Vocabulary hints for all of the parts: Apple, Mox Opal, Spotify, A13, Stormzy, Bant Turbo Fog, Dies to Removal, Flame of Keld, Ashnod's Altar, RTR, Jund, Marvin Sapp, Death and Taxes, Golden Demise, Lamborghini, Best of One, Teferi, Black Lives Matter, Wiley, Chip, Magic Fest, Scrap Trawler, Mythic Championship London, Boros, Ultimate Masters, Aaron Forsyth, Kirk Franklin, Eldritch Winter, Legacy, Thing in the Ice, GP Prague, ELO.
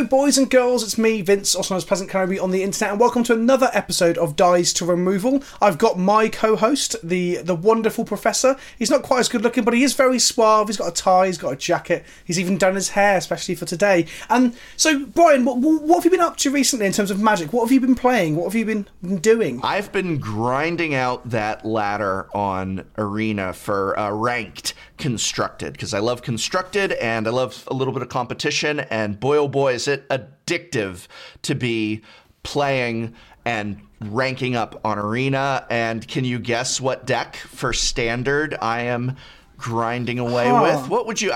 Hello boys and girls, it's me, Vince, also known as Pleasant Canary on the internet, and welcome to another episode of Dies to Removal. I've got my co-host, the wonderful Professor. He's not quite as good looking, but he is very suave. He's got a tie, he's got a jacket, he's even done his hair, especially for today. And so, Brian, what have you been up to recently in terms of Magic? What have you been playing? What have you been doing? I've been grinding out that ladder on Arena for ranked constructed, because I love constructed, and I love a little bit of competition, and boy, oh boy, is it addictive to be playing and ranking up on Arena. And can you guess what deck for standard I am grinding away with? What would you?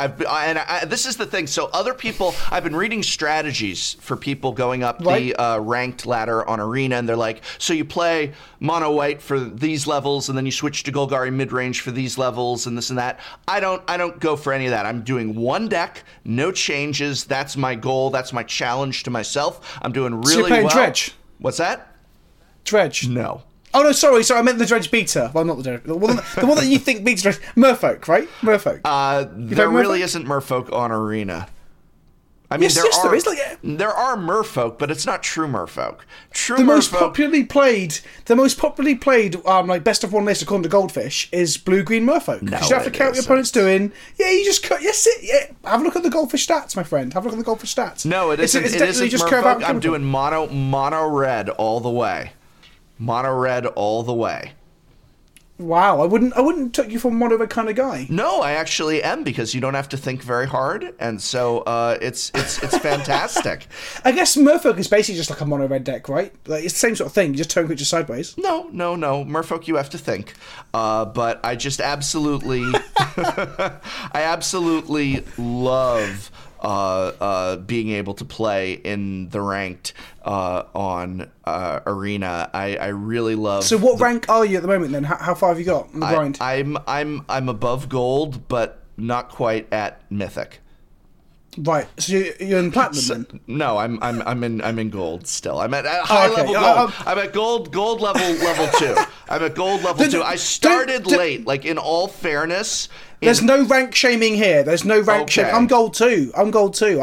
This is the thing. So other people, I've been reading strategies for people going up the ranked ladder on Arena, and they're like, so you play Mono White for these levels, and then you switch to Golgari mid range for these levels, and this and that. I don't go for any of that. I'm doing one deck, no changes. That's my goal. That's my challenge to myself. I'm doing really well. So you're playing Dredge. What's that? Dredge. No. Oh, no, sorry, I meant the Dredge Beater. Well, not the Dredge. The one that you think beats Dredge. Merfolk, right? Merfolk. There really isn't Merfolk on Arena. I mean, yes, there are Merfolk, but it's not true Merfolk. The most popularly played, like Best of One list according to Goldfish is blue-green Merfolk. No, you have to count what your opponent's doing. Yeah, you just cut. Yes, have a look at the Goldfish stats, my friend. Have a look at the Goldfish stats. No, it isn't Merfolk. I'm doing mono red all the way. Mono red all the way. Wow, I wouldn't take you for a mono red kind of guy. No, I actually am, because you don't have to think very hard, and so it's fantastic. I guess Merfolk is basically just like a mono red deck, right? Like, it's the same sort of thing. You just turn creatures sideways. No. Merfolk, you have to think. But I just absolutely, I love being able to play in the ranked on Arena. I really love. So what rank are you at the moment then? How far have you got in the grind? I'm above gold, but not quite at mythic. Right, so you're in platinum then? No, I'm in gold still. I'm at high level gold. I'm at gold level 2. I'm at gold level 2. I started late. Like, in all fairness, there's no rank shaming here. There's no rank shaming. I'm gold 2. I'm not gold 2.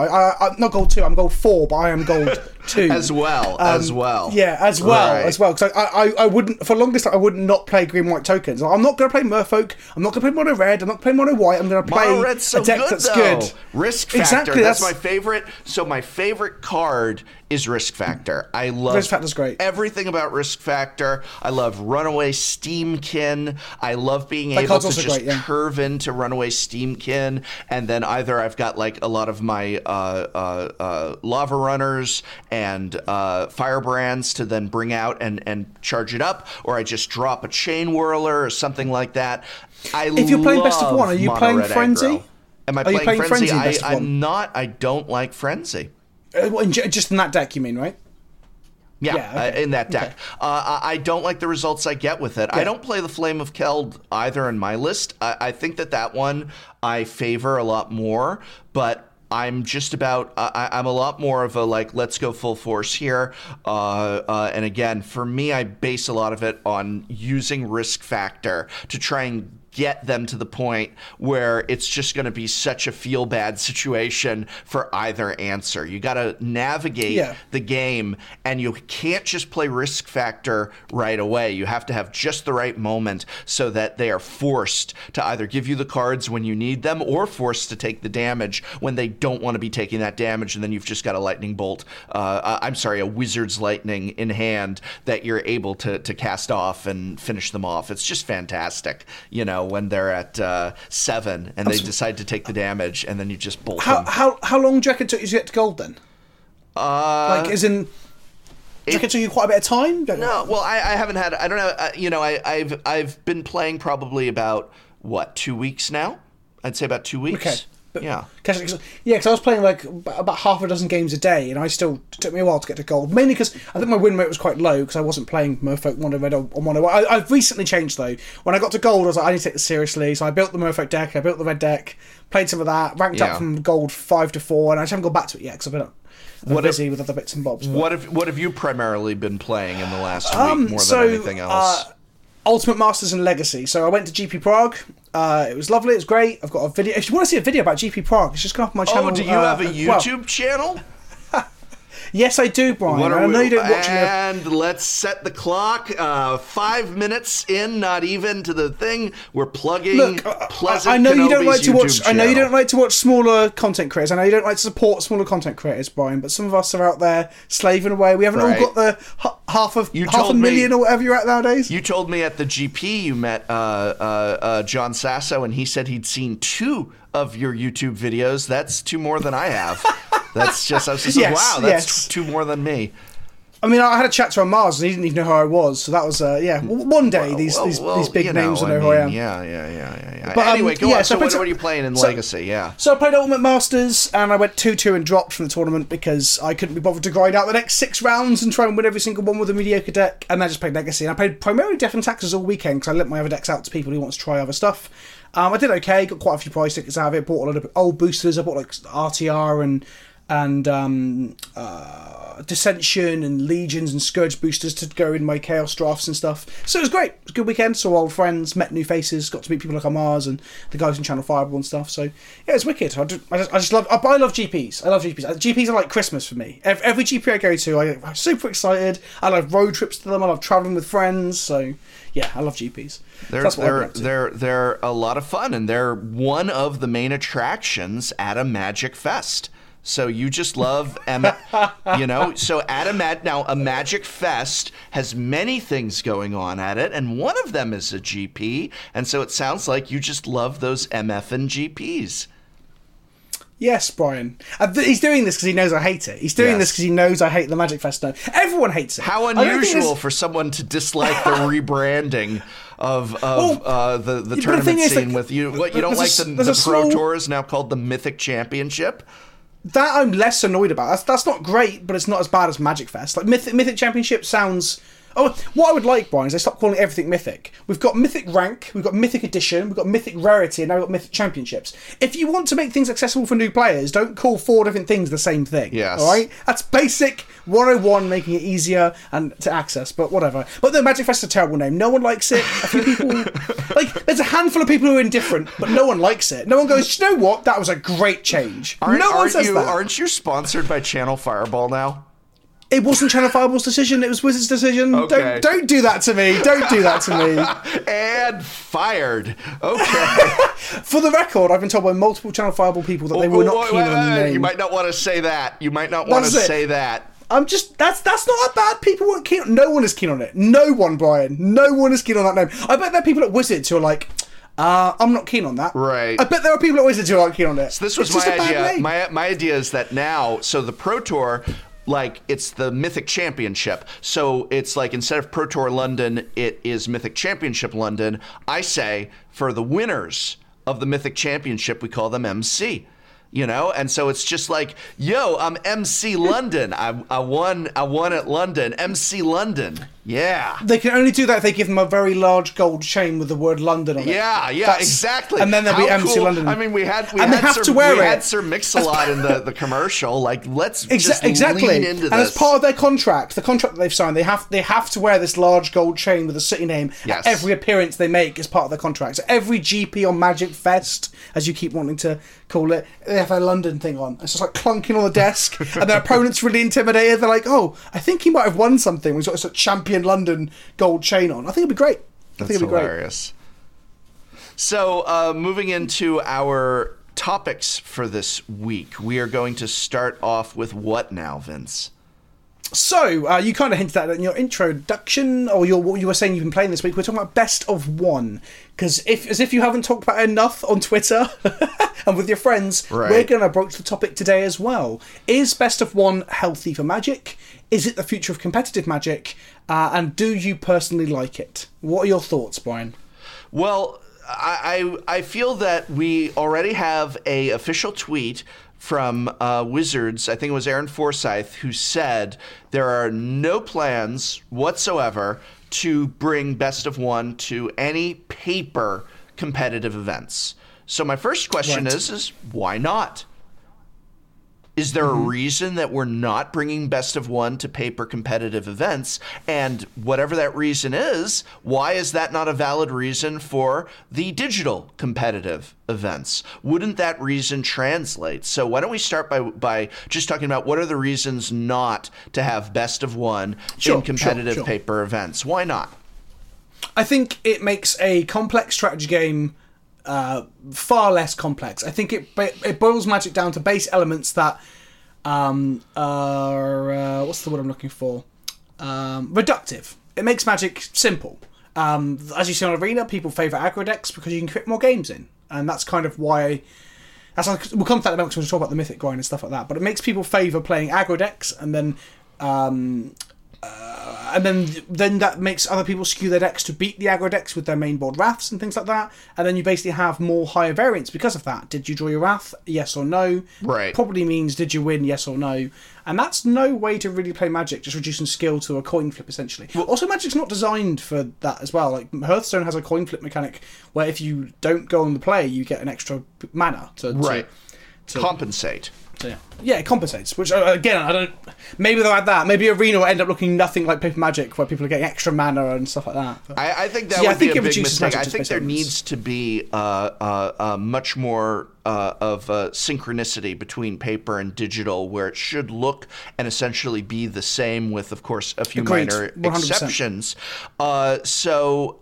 I'm gold 4, but I am gold 2 as well. Yeah, as well. Because I wouldn't, for the longest time, I would not play green white tokens. I'm not going to play Merfolk. I'm not going to play mono red. I'm not playing mono white. I'm going to play a deck that's good. Risk Factor. Exactly, that's my favorite. So my favorite card is Risk Factor. I love Risk Factor's great. Everything about Risk Factor. I love Runaway Steamkin. I love being able to just curve into Runaway Steamkin, and then either I've got like a lot of my Lava Runners and Firebrands to then bring out and charge it up, or I just drop a Chain Whirler or something like that. If you're playing Best of One, are you playing Frenzy? Aggro. Am I playing Frenzy? I'm not. I don't like Frenzy. Just in that deck, you mean, right? Yeah, okay. In that deck. Okay. I don't like the results I get with it. Yeah. I don't play the Flame of Keld either in my list. I think that one I favor a lot more, but I'm just about, I'm a lot more of a, like, let's go full force here. And again, for me, I base a lot of it on using Risk Factor to try and get them to the point where it's just going to be such a feel bad situation for either answer. You got to navigate the game, and you can't just play Risk Factor right away. You have to have just the right moment so that they are forced to either give you the cards when you need them, or forced to take the damage when they don't want to be taking that damage. And then you've just got a lightning bolt. A Wizard's Lightning in hand that you're able to cast off and finish them off. It's just fantastic, you know, when they're at 7 and they decide to take the damage, and then you just bolt them. How long do you reckon it took you to get to gold then? Do you reckon it took you quite a bit of time? No, well, I haven't had. I don't know. I've been playing probably about 2 weeks now. I'd say about 2 weeks. Okay. But, because I was playing like about half a dozen games a day, and it took me a while to get to gold. Mainly because I think my win rate was quite low, because I wasn't playing Merfolk Mono Red or Mono White. I've recently changed though. When I got to gold, I was like, I need to take this seriously. So I built the Merfolk deck, I built the red deck, played some of that, ranked up from gold 5 to 4, and I just haven't gone back to it yet because I've been busy with other bits and bobs. But what have you primarily been playing in the last week more than anything else? Ultimate Masters and Legacy. So I went to GP Prague. It was lovely. It was great. I've got a video. If you want to see a video about GP Prague, it's just come up on my channel. Oh, do you have a YouTube channel? Yes, I do, Brian. I know you don't watch it. And let's set the clock. 5 minutes in, not even to the thing. We're plugging. Look, Pleasant. I know you don't like to watch. Channel. I know you don't like to watch smaller content creators. I know you don't like to support smaller content creators, Brian. But some of us are out there slaving away. We haven't all got the half a million or whatever you're at nowadays. You told me at the GP you met John Sasso, and he said he'd seen 2 of your YouTube videos. That's 2 more than I have. That's just, I was just like, wow, that's 2 more than me. I mean, I had a chat to him on Mars, and he didn't even know who I was. So that was, one day these big names will know who I am. Yeah. But anyway, go on. So what are you playing in Legacy? Yeah. So I played Ultimate Masters, and I went 2-2 and dropped from the tournament because I couldn't be bothered to grind out the next 6 rounds and try and win every single one with a mediocre deck. And I just played Legacy, and I played primarily Death and Taxes all weekend because I let my other decks out to people who want to try other stuff. I did okay. Got quite a few price tickets out of it. Bought a lot of old boosters. I bought like RTR and Dissension and Legions and Scourge boosters to go in my Chaos drafts and stuff. So it was great. It was a good weekend. Saw old friends, met new faces, got to meet people like Amars and the guys in Channel Fireball and stuff. So yeah, it was wicked. I love GPs. I love GPs. GPs are like Christmas for me. Every GP I go to, I'm super excited. I love road trips to them. I love traveling with friends. So yeah, I love GPs. They're a lot of fun, and they're one of the main attractions at a Magic Fest. So you just love, you know, so at a Magic Fest has many things going on at it, and one of them is a GP, and so it sounds like you just love those MF and GPs. Yes, Brian. He's doing this because he knows I hate it. He's doing this because he knows I hate the Magic Fest. No, everyone hates it. How unusual for someone to dislike the rebranding of the tournament scene with you. What you don't like, the Pro Tour is now called the Mythic Championship. That I'm less annoyed about. That's not great, but it's not as bad as Magic Fest. Like Mythic Championship sounds. Oh, what I would like, Brian, is they stop calling everything Mythic. We've got Mythic Rank, we've got Mythic Edition, we've got Mythic Rarity, and now we've got Mythic Championships. If you want to make things accessible for new players, don't call 4 different things the same thing. Yes. All right? That's basic 101, making it easier and to access, but whatever. But the Magic Fest is a terrible name. No one likes it. A few people... like, there's a handful of people who are indifferent, but no one likes it. No one goes, you know what? That was a great change. Aren't you sponsored by Channel Fireball now? It wasn't Channel Fireball's decision. It was Wizard's decision. Okay. Don't do that to me. Don't do that to me. And fired. Okay. For the record, I've been told by multiple Channel Fireball people that they were not keen on the name. You might not want to say that. I'm just... That's not that bad. People weren't keen on it. No one is keen on it. No one, Brian. No one is keen on that name. I bet there are people at Wizards who are like... I'm not keen on that. Right. I bet there are people at Wizards who aren't keen on it. So this was my idea. My idea is that now... So the Pro Tour... Like, it's the Mythic Championship. So it's like, instead of Pro Tour London, it is Mythic Championship London. I say, for the winners of the Mythic Championship, we call them MC. You know? And so it's just like, yo, I'm MC London. I won at London. MC London. Yeah. They can only do that if they give them a very large gold chain with the word London on it. Yeah, exactly. And then they'll be MC London. I mean, we had Sir Mix-a-Lot in the commercial. Like, let's just lean into this. And as part of their contract, the contract that they've signed, they have to wear this large gold chain with a city name at every appearance they make as part of their contract. So every GP on Magic Fest, as you keep wanting to call it, they have a London thing on. It's just like clunking on the desk, and their opponent's really intimidated. They're like, oh, I think he might have won something. We've got this champion in London gold chain on. I think it'd be great. Hilarious. So moving into our topics for this week, we are going to start off with what now, Vince? So you kind of hinted at that in your introduction, or what you were saying you've been playing this week. We're talking about Best of One, because if you haven't talked about it enough on Twitter and with your friends, we're going to broach the topic today as well. Is Best of One healthy for Magic? Is it the future of competitive Magic? And do you personally like it? What are your thoughts, Brian? Well, I feel that we already have a official tweet from Wizards. I think it was Aaron Forsyth who said there are no plans whatsoever to bring Best of One to any paper competitive events. So my first question is why not? Is there a reason that we're not bringing Best of One to paper competitive events? And whatever that reason is, why is that not a valid reason for the digital competitive events? Wouldn't that reason translate? So why don't we start by just talking about what are the reasons not to have Best of One in competitive paper events? Why not? I think it makes a complex strategy game far less complex. I think it boils Magic down to base elements that are what's the word I'm looking for? Reductive. It makes Magic simple. As you see on Arena, people favour aggro decks because you can fit more games in, and that's kind of why. We'll come to that in a moment because we'll talk about the mythic grind and stuff like that. But it makes people favour playing aggro decks, and then that makes other people skew their decks to beat the aggro decks with their main board wraths and things like that. And then you basically have more higher variance because of that. Did you draw your wrath? Yes or no? Right. Probably means did you win? Yes or no? And that's no way to really play Magic, just reducing skill to a coin flip, essentially. Well, also, Magic's not designed for that as well. Like, Hearthstone has a coin flip mechanic where if you don't go on the play, you get an extra mana to compensate. Yeah, it compensates, which again, I don't. Maybe they'll add that. Maybe Arena will end up looking nothing like paper Magic, where people are getting extra mana and stuff like that. But I think that would be a big mistake. I think there needs to be much more of synchronicity between paper and digital, where it should look and essentially be the same, with, of course, a few minor 100%. Exceptions. So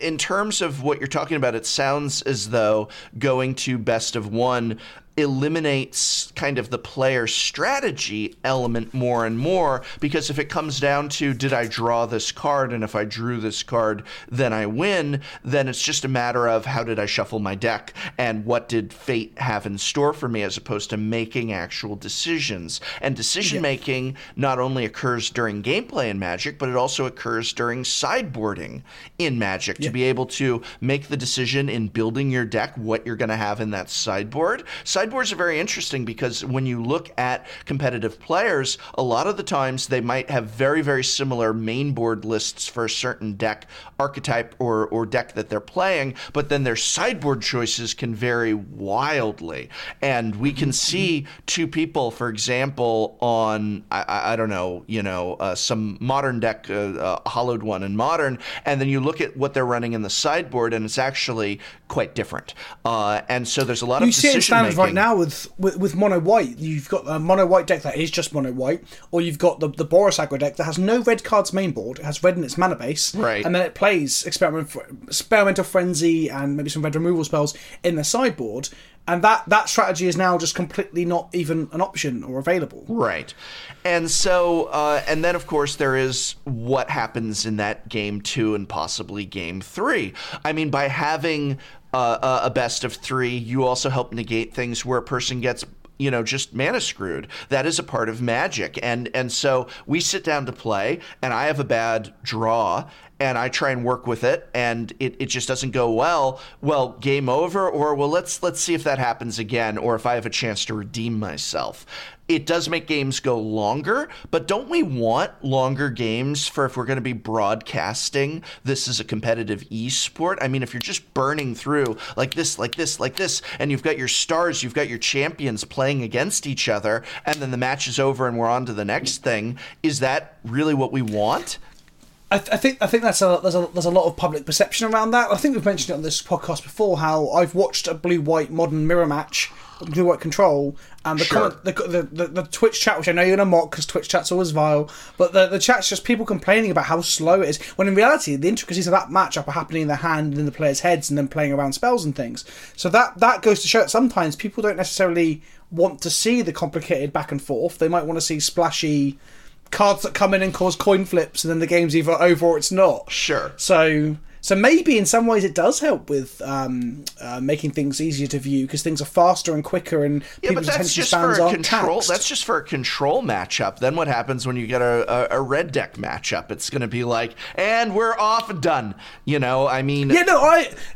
in terms of what you're talking about, it sounds as though going to Best of One eliminates kind of the player strategy element more and more, because if it comes down to, did I draw this card, and if I drew this card then I win, then it's just a matter of how did I shuffle my deck and what did fate have in store for me, as opposed to making actual decisions. And decision making not only occurs during gameplay in Magic, but it also occurs during sideboarding in Magic, to be able to make the decision in building your deck what you're going to have in that sideboard. Sideboards are very interesting because when you look at competitive players, a lot of the times they might have very, very similar main board lists for a certain deck archetype or deck that they're playing, but then their sideboard choices can vary wildly. And we can see two people, for example, on, I don't know, some modern deck, a hollowed one in modern, and then you look at what they're running in the sideboard and it's actually quite different. And so there's a lot of decision right now with Mono White. You've got a Mono White deck that is just Mono White, or you've got the Boros aggro deck that has no red cards main board. It has red in its mana base, right, and then it plays experimental frenzy and maybe some red removal spells in the sideboard. And that strategy is now just completely not even an option or available. Right. And so, and then, of course, there is what happens in that game 2 and possibly game 3. I mean, by having a best of 3, you also help negate things where a person gets, just mana screwed. That is a part of Magic. And so we sit down to play, and I have a bad draw, and I try and work with it, and it just doesn't go well. Well, game over, or well, let's see if that happens again, or if I have a chance to redeem myself. It does make games go longer, but don't we want longer games for if we're going to be broadcasting this as a competitive e-sport? I mean, if you're just burning through like this, and you've got your stars, you've got your champions playing against each other, and then the match is over and we're on to the next thing, is that really what we want? I think there's a lot of public perception around that. I think we've mentioned it on this podcast before how I've watched a blue-white modern mirror match, blue-white control, and the Twitch chat, which I know you're gonna mock because Twitch chat's always vile, but the chat's just people complaining about how slow it is. When in reality, the intricacies of that matchup are happening in their hand and in the players' heads, and then playing around spells and things. So that goes to show that sometimes people don't necessarily want to see the complicated back and forth. They might want to see splashy cards that come in and cause coin flips, and then the game's either over or it's not. Sure. So maybe in some ways it does help with making things easier to view because things are faster and quicker, and people's attention spans are taxed. That's just for a control matchup. Then what happens when you get a red deck matchup? It's going to be like, and we're off and done. Yeah, no.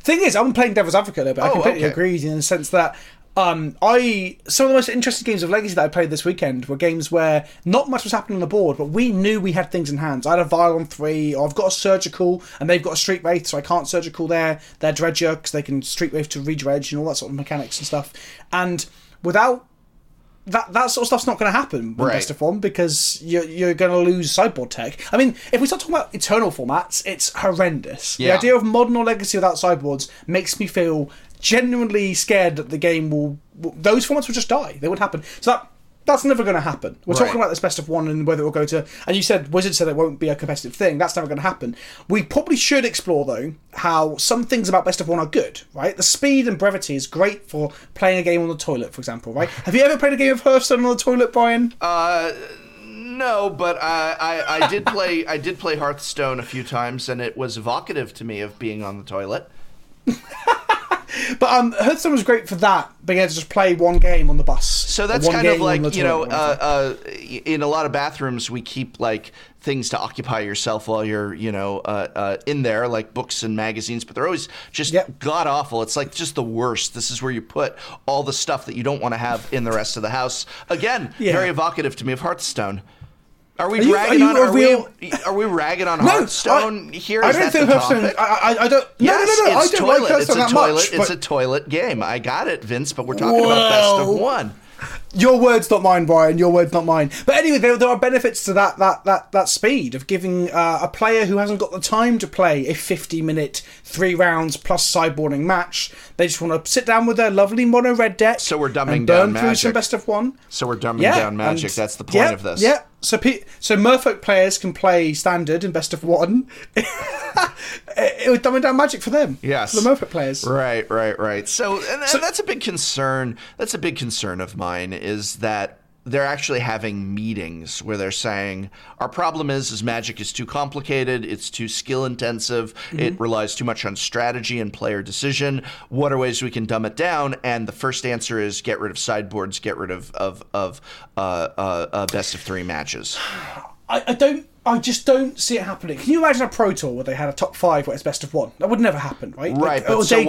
Thing is, I'm playing devil's advocate there, but I completely agree in the sense that. Some of the most interesting games of Legacy that I played this weekend were games where not much was happening on the board, but we knew we had things in hands. I had a Vial on 3, or I've got a Surgical, and they've got a Street Wraith, so I can't Surgical their Dredger, because they can Street Wraith to redredge and all that sort of mechanics and stuff. And without that sort of stuff's not going to happen with Best of One, because you're going to lose sideboard tech. I mean, if we start talking about eternal formats, it's horrendous. Yeah. The idea of Modern or Legacy without sideboards makes me feel genuinely scared that the game will... Those formats will just die. They would happen. So that's never going to happen. We're talking about this Best of One and whether it will go to... And you said, Wizard said it won't be a competitive thing. That's never going to happen. We probably should explore, though, how some things about Best of One are good, right? The speed and brevity is great for playing a game on the toilet, for example, right? Have you ever played a game of Hearthstone on the toilet, Brian? No, but I did play Hearthstone a few times, and it was evocative to me of being on the toilet. But Hearthstone was great for that, being able to just play one game on the bus. So that's kind of like, you know, in a lot of bathrooms, we keep, like, things to occupy yourself while you're, you know, in there, like books and magazines, but they're always just god-awful. It's, like, just the worst. This is where you put all the stuff that you don't want to have in the rest of the house. Again, very evocative to me of Hearthstone. Are we ragging on Hearthstone here? I don't think Hearthstone. I don't. Yes, no. I don't like Hearthstone that much. It's a toilet game. I got it, Vince. But we're talking about Best of One. Your word's not mine, Brian. Your word's not mine. But anyway, there are benefits to that speed of giving a player who hasn't got the time to play a 50-minute, 3 rounds plus sideboarding match. They just want to sit down with their lovely mono red deck. So we're dumbing down Magic. Burn through some Best of One. So we're dumbing down Magic. That's the point of this. Yeah. So Merfolk players can play Standard in Best of One. It would dumb down Magic for them. Yes. For the Merfolk players. Right. So that's a big concern. That's a big concern of mine, is that they're actually having meetings where they're saying, our problem is Magic is too complicated, it's too skill-intensive, it relies too much on strategy and player decision. What are ways we can dumb it down? And the first answer is get rid of sideboards, get rid of best-of-3 matches. I just don't see it happening. Can you imagine a Pro Tour where they had a top 5 where it's Best of One? That would never happen, right? Right, like, but so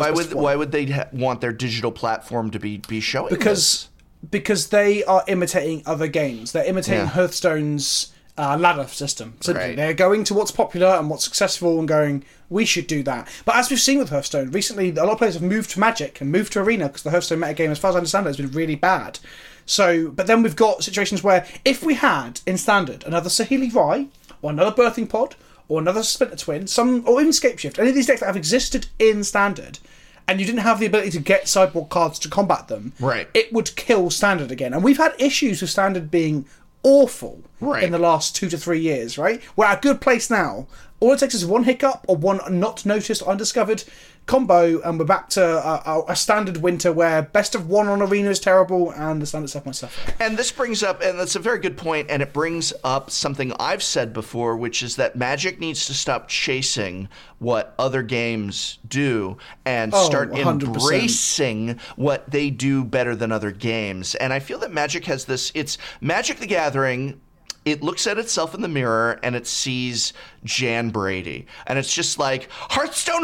why would they want their digital platform to be showing this? Because they are imitating other games. They're imitating Hearthstone's ladder system. So they're going to what's popular and what's successful and going, we should do that. But as we've seen with Hearthstone, recently a lot of players have moved to Magic and moved to Arena because the Hearthstone metagame, as far as I understand it, has been really bad. So, but then we've got situations where if we had, in Standard, another Saheeli Rai or another Birthing Pod or another Splinter Twin, or even Scapeshift, any of these decks that have existed in Standard, and you didn't have the ability to get sideboard cards to combat them, it would kill Standard again. And we've had issues with Standard being awful in the last 2 to 3 years, right? We're at a good place now. All it takes is one hiccup or one not noticed or undiscovered combo, and we're back to a Standard winter where Best of One on Arena is terrible and the Standard stuff might suffer. And this brings up, and that's a very good point, and it brings up something I've said before, which is that Magic needs to stop chasing what other games do and start 100%. Embracing what they do better than other games. And I feel that Magic has this, it's Magic the Gathering. It looks at itself in the mirror and it sees Jan Brady. And it's just like, Hearthstone.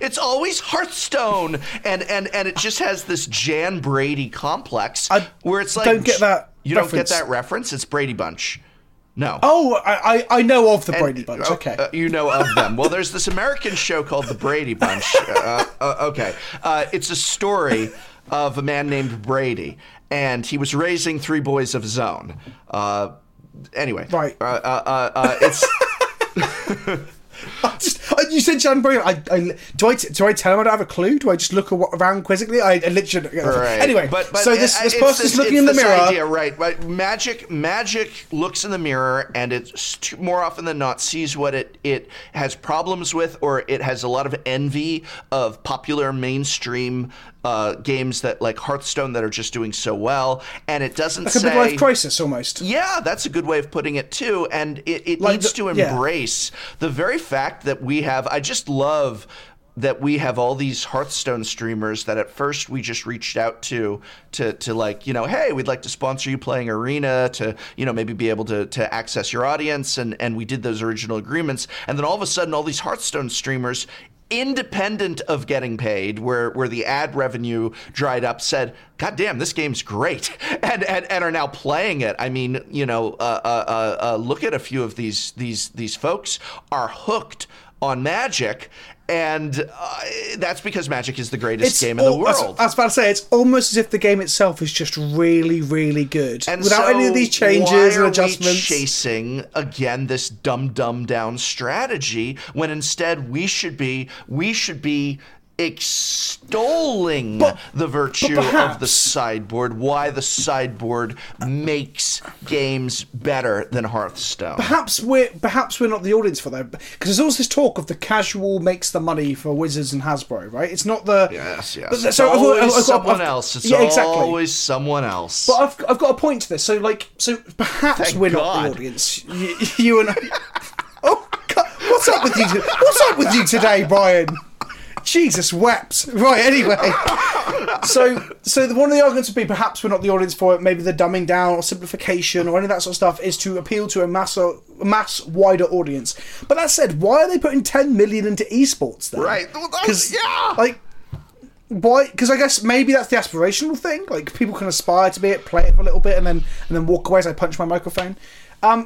It's always Hearthstone. And it just has this Jan Brady complex where it's like, you don't get that reference? It's Brady Bunch. No. Oh, I know of the Brady Bunch. Okay. You know of them. Well, there's this American show called The Brady Bunch. It's a story of a man named Brady. And he was raising 3 boys of his own. Anyway. Right. It's... you said Jan Brady. Do I tell him I don't have a clue? Do I just look around quizzically? I literally... Right. Anyway, but so this person's looking in the mirror. Idea, right. But Magic looks in the mirror, and it more often than not sees what it has problems with, or it has a lot of envy of popular mainstream games that, like Hearthstone, that are just doing so well, and it doesn't say... Like a midlife crisis, almost. Yeah, that's a good way of putting it, too, and it like needs to embrace the very fact that we have... I just love that we have all these Hearthstone streamers that at first we just reached out to like, you know, hey, we'd like to sponsor you playing Arena to, you know, maybe be able to access your audience, and we did those original agreements, and then all of a sudden all these Hearthstone streamers, independent of getting paid, where the ad revenue dried up, said, God damn, this game's great, and are now playing it. I mean, you know, look at a few of these folks are hooked on Magic, And that's because Magic is the greatest game in the world. I was about to say, it's almost as if the game itself is just really, really good. And without any of these changes and adjustments. Why are we chasing, again, this dumbed down strategy when instead we should be extolling the virtue of the sideboard, why the sideboard makes games better than Hearthstone. Perhaps we're not the audience for that, because there's always this talk of the casual makes the money for Wizards and Hasbro, right? It's not the... Yes. But, it's so always someone else. It's always someone else. But I've got a point to this. So perhaps we're not the audience. You and I... Oh, God. What's up with you? What's up with you today, Brian? Jesus wept. Right, anyway. So one of the arguments would be perhaps we're not the audience for it, maybe the dumbing down or simplification or any of that sort of stuff is to appeal to a mass wider audience. But that said, why are they putting 10 million into esports then? Right. Why? Because I guess maybe that's the aspirational thing. Like, people can aspire to be it, play it for a little bit, and then walk away as I punch my microphone.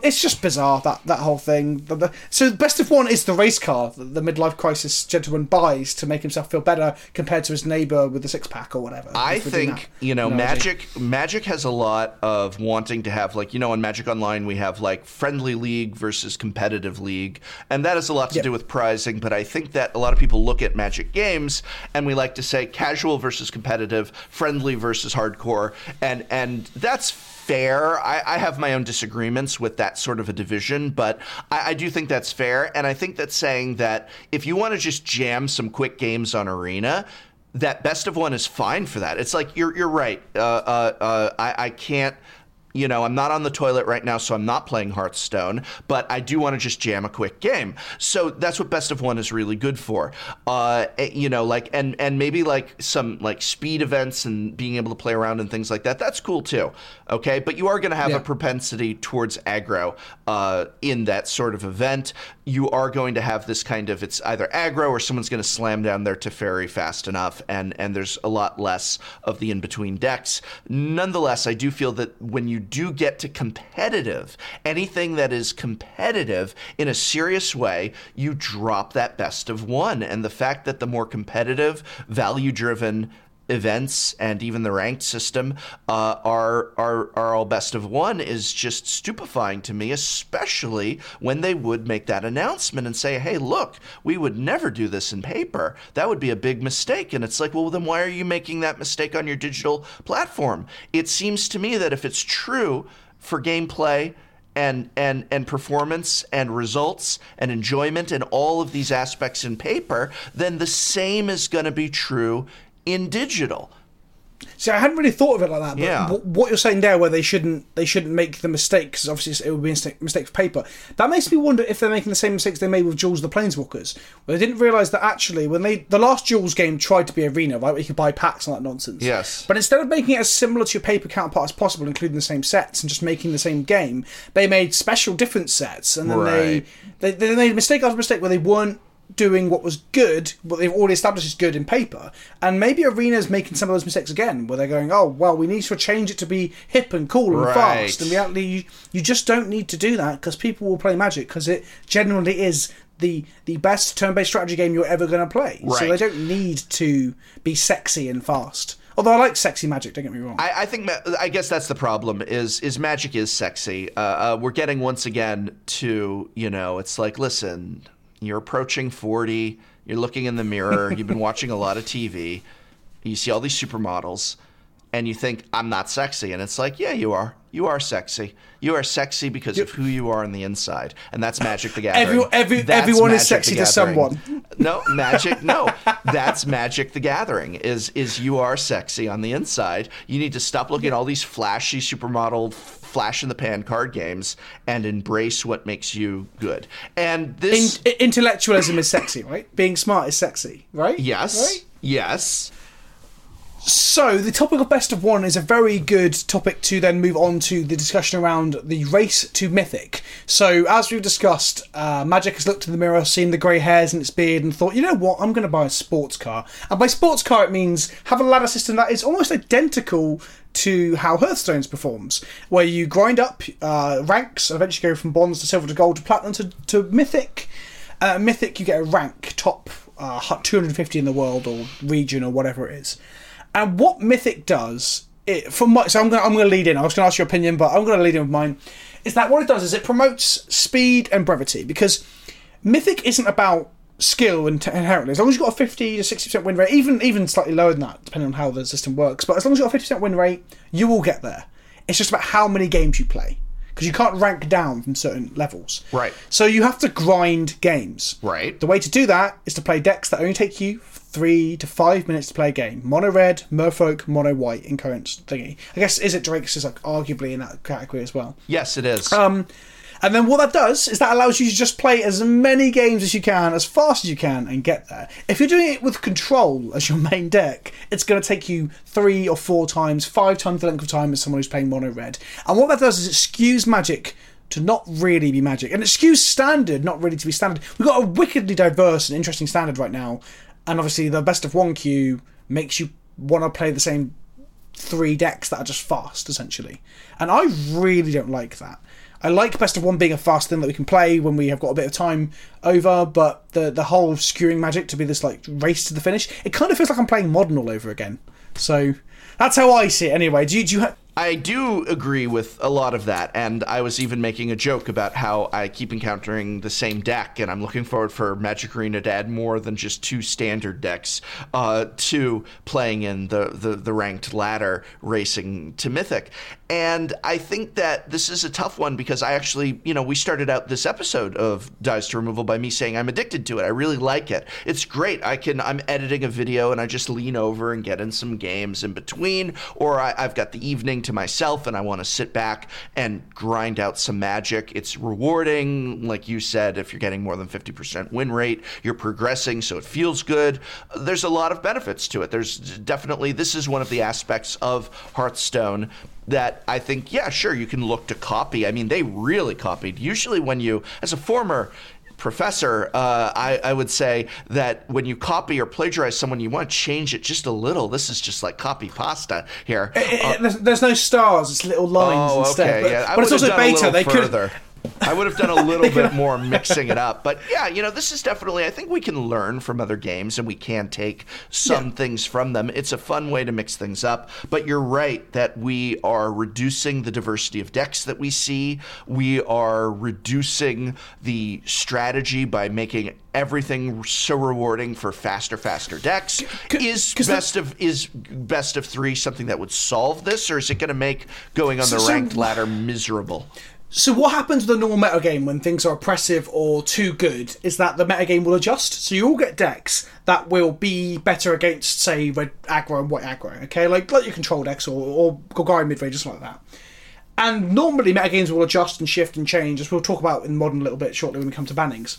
It's just bizarre, that whole thing. So Best of One is the race car the midlife crisis gentleman buys to make himself feel better compared to his neighbour with the six-pack or whatever. I think, Magic has a lot of wanting to have, on Magic Online we have, friendly league versus competitive league, and that has a lot to do with prizing, but I think that a lot of people look at Magic games and we like to say casual versus competitive, friendly versus hardcore, and that's fair. I have my own disagreements with that sort of a division, but I do think that's fair. And I think that's saying that if you want to just jam some quick games on Arena, that Best of One is fine for that. It's like, you're right. I can't, I'm not on the toilet right now, so I'm not playing Hearthstone, but I do want to just jam a quick game. So that's what Best of One is really good for. And maybe some speed events and being able to play around and things like that. That's cool too. Okay. But you are going to have a propensity towards aggro in that sort of event. You are going to have this kind of, it's either aggro or someone's going to slam down their Teferi fast enough. And there's a lot less of the in-between decks. Nonetheless, I do feel that when you do get to competitive, anything that is competitive in a serious way, you drop that Best of One. And the fact that the more competitive, value-driven events and even the ranked system are all Best of One is just stupefying to me, especially when they would make that announcement and say, hey, look, we would never do this in paper. That would be a big mistake. And it's like, well, then why are you making that mistake on your digital platform? It seems to me that if it's true for gameplay and performance and results and enjoyment and all of these aspects in paper, then the same is going to be true in digital. See, I hadn't really thought of it like that, but what you're saying there, where they shouldn't make the mistake, because obviously it would be a mistake for paper, that makes me wonder if they're making the same mistakes they made with Duels of the Planeswalkers, where they didn't realise that actually, when the last Duels game tried to be Arena, right, where you could buy packs and that nonsense. Yes. But instead of making it as similar to your paper counterpart as possible, including the same sets and just making the same game, they made special different sets, and then they made mistake after mistake where they weren't doing what was good, what they've already established is good in paper. And maybe Arena's making some of those mistakes again, where they're going, oh, well, we need to change it to be hip and cool and fast. And reality, you just don't need to do that, because people will play Magic, because it generally is the best turn-based strategy game you're ever going to play. Right. So they don't need to be sexy and fast. Although I like sexy Magic, don't get me wrong. I guess that's the problem, is Magic is sexy. We're getting once again to, it's like, listen, you're approaching 40, you're looking in the mirror, you've been watching a lot of TV, you see all these supermodels, and you think, I'm not sexy. And it's like, yeah, you are. You are sexy. You are sexy because of who you are on the inside. And that's Magic the Gathering. Everyone is sexy to someone. That's Magic the Gathering, is you are sexy on the inside. You need to stop looking at all these flashy supermodel flash-in-the-pan card games and embrace what makes you good. And this... Intellectualism is sexy, right? Being smart is sexy, right? Yes. Right? Yes. So the topic of Best of One is a very good topic to then move on to the discussion around the race to Mythic. So as we've discussed, Magic has looked in the mirror, seen the grey hairs in its beard, and thought, you know what, I'm going to buy a sports car. And by sports car, it means have a ladder system that is almost identical to how Hearthstone performs, where you grind up ranks, eventually go from bronze to silver to gold to platinum to mythic. Mythic, you get a rank top 250 in the world or region or whatever it is. And what Mythic does, I'm going to lead in. I was going to ask your opinion, but I'm going to lead in with mine. Is that what it does is it promotes speed and brevity, because Mythic isn't about skill inherently. As long as you've got a 50 to 60% win rate, even slightly lower than that, depending on how the system works, but as long as you've got a 50% win rate, you will get there. It's just about how many games you play, because you can't rank down from certain levels. Right. So you have to grind games. Right. The way to do that is to play decks that only take you 3 to 5 minutes to play a game. Mono Red, Merfolk, Mono White in current thingy. I guess Is It Drake's is like arguably in that category as well. Yes, it is. And then what that does is that allows you to just play as many games as you can, as fast as you can, and get there. If you're doing it with Control as your main deck, it's going to take you 3 or 4 times, 5 times the length of time as someone who's playing Mono Red. And what that does is it skews Magic to not really be Magic. And it skews Standard not really to be Standard. We've got a wickedly diverse and interesting Standard right now. And obviously the best of one queue makes you want to play the same 3 decks that are just fast, essentially. And I really don't like that. I like best of one being a fast thing that we can play when we have got a bit of time over, but the whole skewing Magic to be this like race to the finish, it kind of feels like I'm playing Modern all over again. So that's how I see it anyway. I do agree with a lot of that, and I was even making a joke about how I keep encountering the same deck, and I'm looking forward for Magic Arena to add more than just 2 standard decks to playing in the ranked ladder racing to Mythic. And I think that this is a tough one, because I actually, we started out this episode of Dies to Removal by me saying I'm addicted to it. I really like it. It's great. I'm editing a video and I just lean over and get in some games in between, or I've got the evening to myself and I want to sit back and grind out some Magic. It's rewarding. Like you said, if you're getting more than 50% win rate, you're progressing, so it feels good. There's a lot of benefits to it. There's definitely, this is one of the aspects of Hearthstone that I think, yeah, sure, you can look to copy. I mean, they really copied. Usually when you, as a former professor, I would say that when you copy or plagiarize someone, you want to change it just a little. This is just like copy pasta here. There's no stars, it's little lines instead. Okay, yeah. But it's also beta. They could... I would have done a little bit more mixing it up. But yeah, this is definitely, I think we can learn from other games and we can take some things from them. It's a fun way to mix things up. But you're right that we are reducing the diversity of decks that we see. We are reducing the strategy by making everything so rewarding for faster decks. Is best of three something that would solve this, or is it going to make going on the ranked ladder miserable? So what happens with the normal metagame when things are oppressive or too good is that the metagame will adjust. So you all get decks that will be better against, say, red aggro and white aggro, okay? Like your control decks or Golgari midrange or something like that. And normally metagames will adjust and shift and change, as we'll talk about in Modern a little bit shortly when we come to bannings.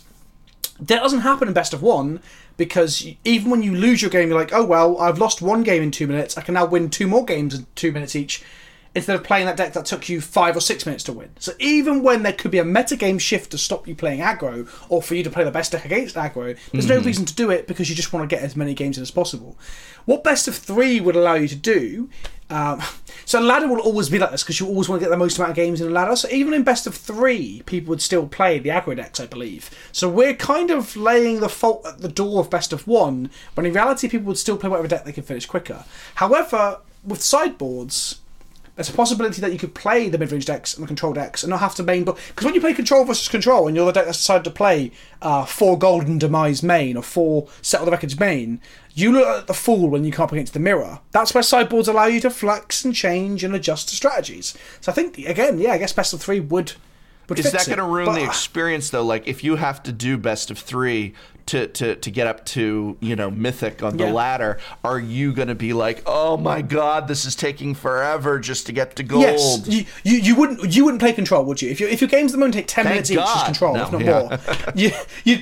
That doesn't happen in best of one, because even when you lose your game, you're like, oh, well, I've lost one game in 2 minutes. I can now win 2 more games in 2 minutes each, instead of playing that deck that took you 5 or 6 minutes to win. So even when there could be a metagame shift to stop you playing aggro, or for you to play the best deck against aggro, there's no reason to do it, because you just want to get as many games in as possible. What best of three would allow you to do... so a ladder will always be like this, because you always want to get the most amount of games in a ladder. So even in best of three, people would still play the aggro decks, I believe. So we're kind of laying the fault at the door of best of one, when in reality people would still play whatever deck they can finish quicker. However, with sideboards... there's a possibility that you could play the midrange decks and the control decks and not have to main... Because when you play control versus control and you're the deck that's decided to play 4 Golden Demise main or 4 Settle the Wreckage main, you look like the fool when you come up against the mirror. That's where sideboards allow you to flex and change and adjust to strategies. So I think, again, I guess best of three would fix it. Is that going to ruin the experience, though? Like, if you have to do best of three... To get up to, Mythic on the ladder, are you going to be like, oh my God, this is taking forever just to get to gold? Yes, you wouldn't play control, would you? If your games at the moment take 10 minutes each as control, if not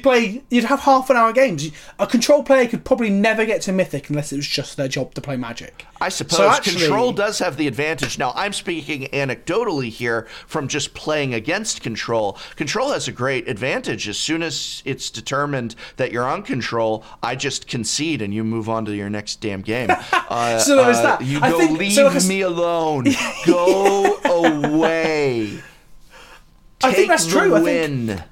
more, you'd have half an hour games. A control player could probably never get to Mythic unless it was just their job to play Magic. I suppose so actually, control does have the advantage. Now I'm speaking anecdotally here from just playing against control. Control has a great advantage as soon as it's determined that you're on control. I just concede and you move on to your next damn game. So there's that. Leave me alone. Go away. Take I think that's true. Win. I think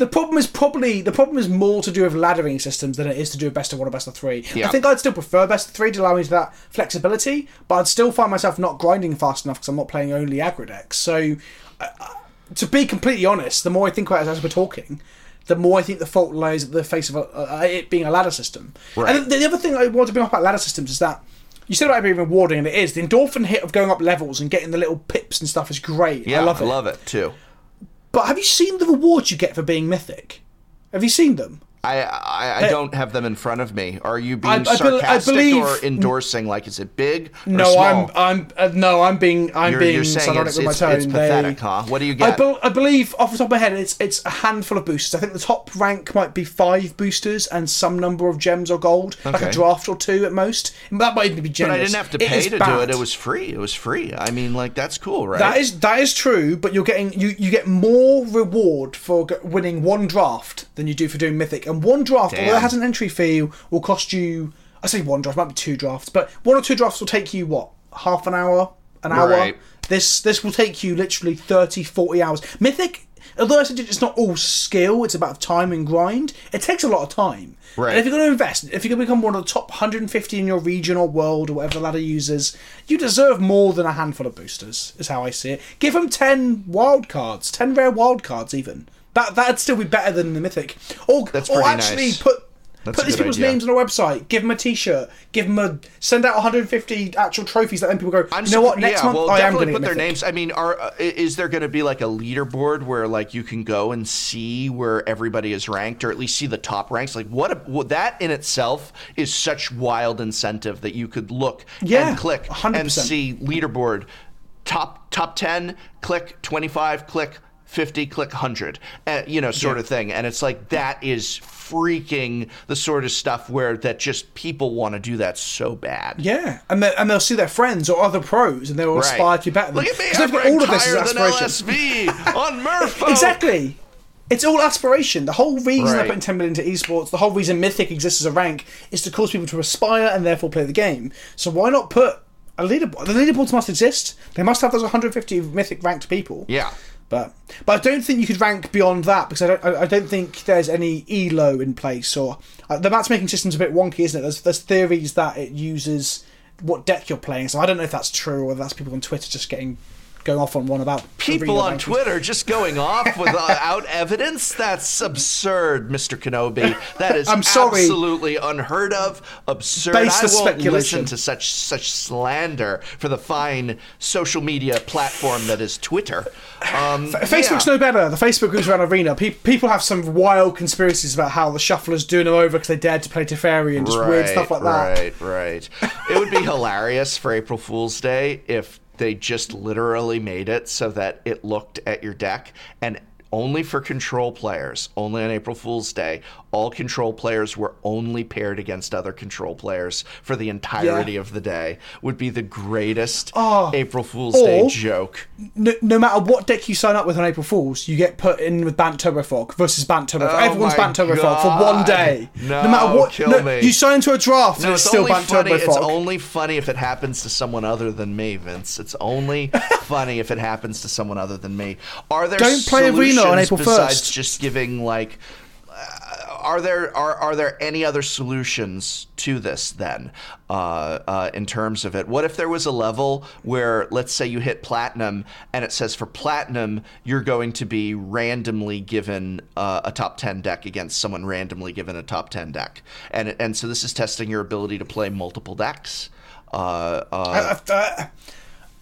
The problem is more to do with laddering systems than it is to do with best of one or best of three. Yeah. I think I'd still prefer best of three to allow me to that flexibility, but I'd still find myself not grinding fast enough because I'm not playing only aggro decks. So, to be completely honest, the more I think about it as we're talking, the more I think the fault lies at the face of it being a ladder system. Right. And the other thing I want to bring up about ladder systems is that you said about it being rewarding, and it is. The endorphin hit of going up levels and getting the little pips and stuff is great. Yeah, I love it. I love it too. But have you seen the rewards you get for being mythic? Have you seen them? I don't have them in front of me. Are you being sarcastic or endorsing? Like, is it big or no, small? I'm being sarcastic with my tone. It's pathetic, huh? What do you get? I believe, off the top of my head, it's a handful of boosters. I think the top rank might be 5 boosters and some number of gems or gold, like a draft or 2 at most. That might even be generous. But I didn't have to pay to do it. It was free. It was free. I mean, like, that's cool, right? That is true. But you're getting you get more reward for winning one draft than you do for doing mythic. And one draft, although it has an entry fee, will cost you... I say one draft, might be 2 drafts, but 1 or 2 drafts will take you, what, half an hour? Right. This will take you literally 30, 40 hours. Mythic, although I said it's not all skill, it's about time and grind, it takes a lot of time. Right. And if you're going to invest, if you're going to become one of the top 150 in your region or world or whatever the ladder uses, you deserve more than a handful of boosters, is how I see it. Give them 10 wild cards, 10 rare wild cards even. That'd still be better than the mythic. Or actually nice. put these people's names on a website. Give them a T-shirt. Send out 150 actual trophies that then people go, you know what? Next month I am going to put their names. I mean, is there going to be like a leaderboard where like you can go and see where everybody is ranked, or at least see the top ranks? Like that in itself is such wild incentive that you could look and click 100%. And see leaderboard top 10, click 25, click 50, click 100, sort of thing. And it's like, that is freaking the sort of stuff where that just people want to do that so bad. Yeah, and they'll see their friends or other pros and they'll aspire to be better than them. Look at me, I'm all of this is aspiration. LSV on Merfolk. Exactly. It's all aspiration. The whole reason they're putting 10 million into esports, the whole reason Mythic exists as a rank, is to cause people to aspire and therefore play the game. So why not put a leaderboard? The leaderboards must exist. They must have those 150 Mythic ranked people. Yeah. But I don't think you could rank beyond that, because I don't think there's any ELO in place, or the matchmaking system's a bit wonky, isn't it? There's theories that it uses what deck you're playing, so I don't know if that's true or whether that's people on Twitter just going off on one about people on rankings. Twitter just going off without evidence. That's absurd, Mr. Kenobi. That is absolutely unheard of. Absurd. Baseless speculation. Listen to such slander for the fine social media platform that is Twitter. Facebook's no better. The Facebook groups around Arena, people have some wild conspiracies about how the shuffler's doing them over because they dared to play Teferi and just weird stuff like that. Right. It would be hilarious for April Fool's Day if they just literally made it so that it looked at your deck, and only for control players, only on April Fool's Day, all control players were only paired against other control players for the entirety of the day. Would be the greatest April Fool's Day joke. No matter what deck you sign up with on April Fool's, you get put in with Bant Turbo Fog versus Bant Turbo Fog. Everyone's Bant Turbo Fog for one day. No matter what, you sign into a draft and it's still Bant Turbo Fog. It's only funny if it happens to someone other than me, Vince. It's only funny if it happens to someone other than me. Are there Don't play Arena on April 1st. Besides just giving like... Are there any other solutions to this then, in terms of it? What if there was a level where, let's say you hit platinum and it says for platinum, you're going to be randomly given a top 10 deck against someone randomly given a top 10 deck. And so this is testing your ability to play multiple decks. I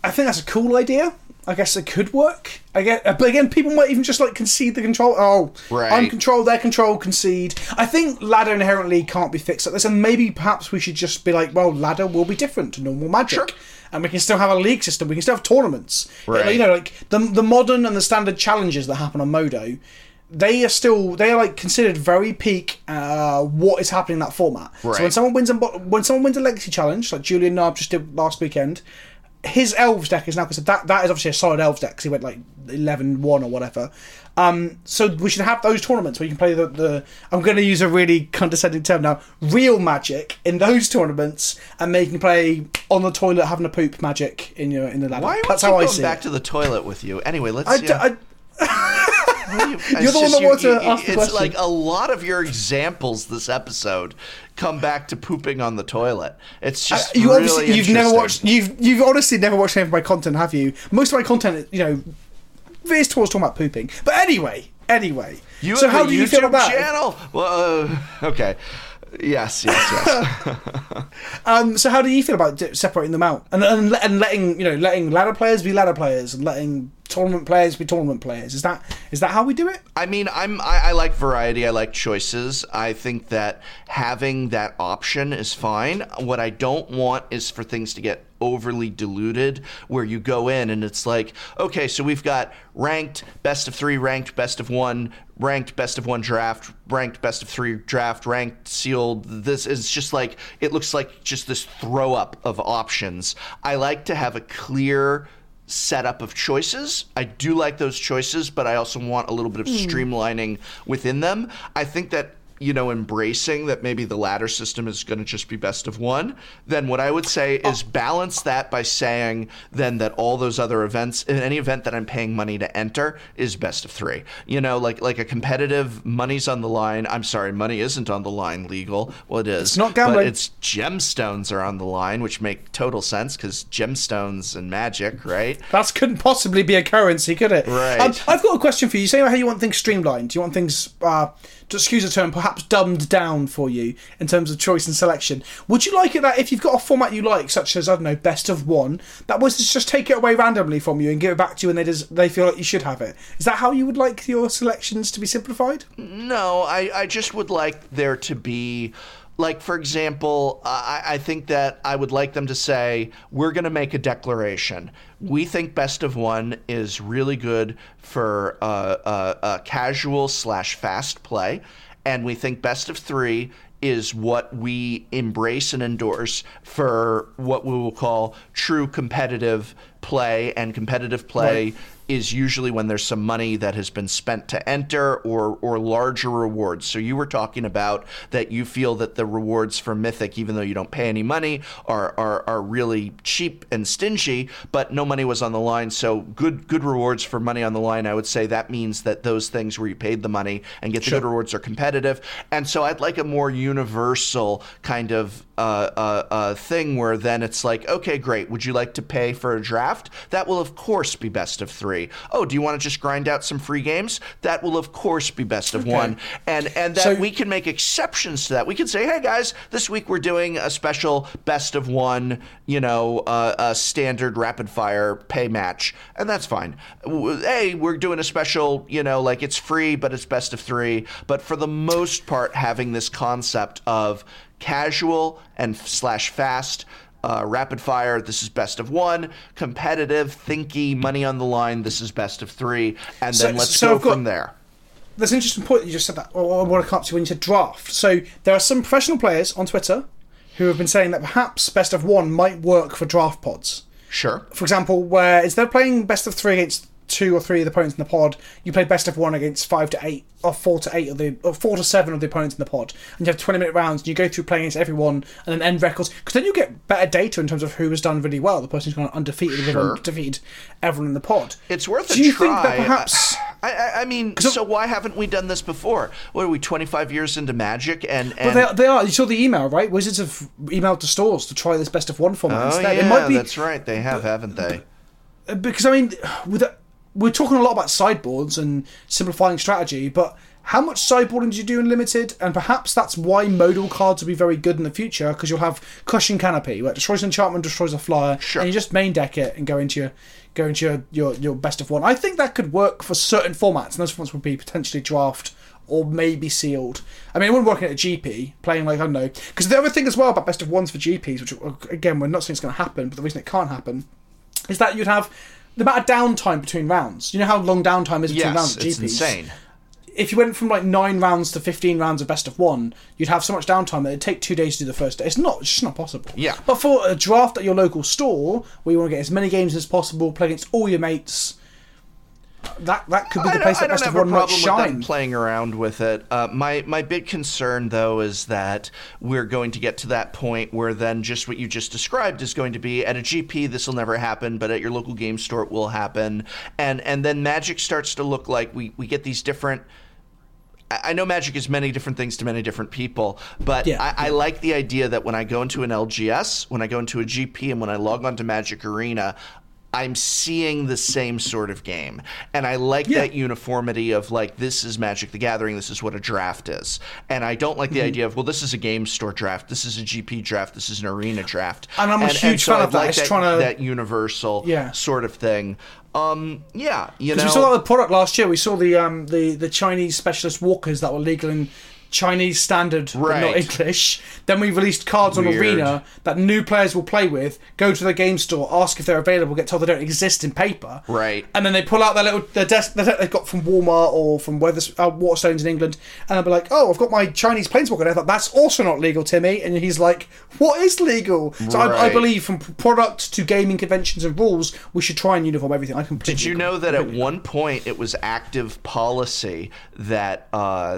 think that's a cool idea. I guess it could work. But again, people might even just like concede the control. I'm control, they're control, concede. I think ladder inherently can't be fixed like this, and maybe perhaps we should just be like, well, ladder will be different to normal Magic. Sure. And we can still have a league system. We can still have tournaments. Right. You know, like the modern and the standard challenges that happen on Modo, they are like considered very peak what is happening in that format. Right. So when someone wins a legacy challenge, like Julian Narb just did last weekend, his Elves deck is now, because that is obviously a solid Elves deck, because he went like 11-1 or whatever. So we should have those tournaments where you can play the I'm going to use a really condescending term now, real Magic in those tournaments, and they can play on the toilet having a poop Magic in the ladder. Why are you going back to the toilet with you? Anyway, let's... You're the one that wants to ask the question. It's like a lot of your examples this episode come back to pooping on the toilet. It's just really interesting. You've honestly never watched any of my content, have you? Most of my content, you know, veers towards talking about pooping. But anyway. So how do you feel about channel? Well, okay. Yes. So how do you feel about separating them out and letting letting ladder players be ladder players and letting tournament players be tournament players? Is that how we do it? I mean, I like variety. I like choices. I think that having that option is fine. What I don't want is for things to get overly diluted, where you go in and it's like, okay, so we've got ranked, best of three, ranked, best of one, ranked, best of one draft, ranked, best of three draft, ranked, sealed. This is just like, it looks like just this throw up of options. I like to have a clear setup of choices. I do like those choices, but I also want a little bit of streamlining within them. I think that embracing that maybe the ladder system is going to just be best of one, then what I would say is balance that by saying then that all those other events, in any event that I'm paying money to enter, is best of three. Like a competitive money's on the line. I'm sorry, money isn't on the line legal. Well, it is. It's not gambling. But it's gemstones are on the line, which make total sense because gemstones and magic, right? That couldn't possibly be a currency, could it? Right. I've got a question for you. You say how you want things streamlined. Do you want things, to excuse the term, perhaps dumbed down for you in terms of choice and selection? Would you like it that if you've got a format you like, such as, I don't know, best of one, that was just take it away randomly from you and give it back to you when they feel like you should have it? Is that how you would like your selections to be simplified? No, I just would like there to be... Like, for example, I think that I would like them to say, we're going to make a declaration. We think best of one is really good for casual/fast play. And we think best of three is what we embrace and endorse for what we will call true competitive play. And competitive play is usually when there's some money that has been spent to enter or larger rewards. So you were talking about that you feel that the rewards for Mythic, even though you don't pay any money, are really cheap and stingy, but no money was on the line. So good rewards for money on the line. I would say that means that those things where you paid the money and get the good rewards are competitive. And so I'd like a more universal kind of thing where then it's like, okay, great. Would you like to pay for a draft? That will, of course, be best of three. Oh, do you want to just grind out some free games? That will, of course, be best of one. And that we can make exceptions to that. We can say, hey, guys, this week we're doing a special best of one, a standard rapid fire pay match. And that's fine. Hey, we're doing a special, like it's free, but it's best of three. But for the most part, having this concept of casual and /fast, rapid fire, this is best of one, competitive, thinky, money on the line, this is best of three, and then let's go from there. That's an interesting point you just said that, or what I come up to when you said draft. So there are some professional players on Twitter who have been saying that perhaps best of one might work for draft pods. Sure. For example, where instead of playing best of three against 2 or 3 of the opponents in the pod, you play best of one against 5 to 8 or 4 to 8 or 4 to 7 of the opponents in the pod, and you have 20-minute rounds, and you go through playing against everyone, and then end records, because then you get better data in terms of who has done really well. The person who's gone undefeated will defeat everyone in the pod. It's worth a try. Do you think that perhaps? I mean, so why haven't we done this before? What are we, 25 years into Magic? And well, they are. You saw the email, right? Wizards have emailed to stores to try this best of one format instead. Yeah, it might be, that's right. They have, haven't they? Because I mean, we're talking a lot about sideboards and simplifying strategy, but how much sideboarding do you do in Limited? And perhaps that's why modal cards will be very good in the future, because you'll have Cushion Canopy, where it destroys an enchantment, destroys a flyer, and you just main deck it and go into your best of one. I think that could work for certain formats, and those formats would be potentially draft or maybe sealed. I mean, it wouldn't work at a GP, playing like, I don't know. Because the other thing as well about best of ones for GPs, which, again, we're not saying it's going to happen, but the reason it can't happen is that you'd have... the amount of downtime between rounds. You know how long downtime is between rounds at GPs? Yes, it's insane. If you went from 9 rounds to 15 rounds of best of one, you'd have so much downtime that it'd take 2 days to do the first day. It's just not possible. Yeah. But for a draft at your local store, where you want to get as many games as possible, play against all your mates, that could be the place that Best of One might shine. I don't have a problem playing around with it. My big concern, though, is that we're going to get to that point where then just what you just described is going to be at a GP, this will never happen, but at your local game store it will happen. And then Magic starts to look like we get these different... I know Magic is many different things to many different people, but I like the idea that when I go into an LGS, when I go into a GP, and when I log on to Magic Arena... I'm seeing the same sort of game. And I like that uniformity of, like, this is Magic the Gathering, this is what a draft is. And I don't like the idea of, well, this is a game store draft, this is a GP draft, this is an arena draft. And I'm a huge fan of that. It's trying to... that universal sort of thing. You know... Because we saw that product last year. We saw the Chinese specialist walkers that were legal in... Chinese standard, right. But not English. Then we released cards on Arena that new players will play with, go to the game store, ask if they're available, get told they don't exist in paper. Right. And then they pull out their desk that they've got from Walmart or from Waterstones in England, and they'll be like, oh, I've got my Chinese Planeswalker. And I thought, that's also not legal, Timmy. And he's like, what is legal? So I believe from product to gaming conventions and rules, we should try and uniform everything. Did you know that at one point it was active policy that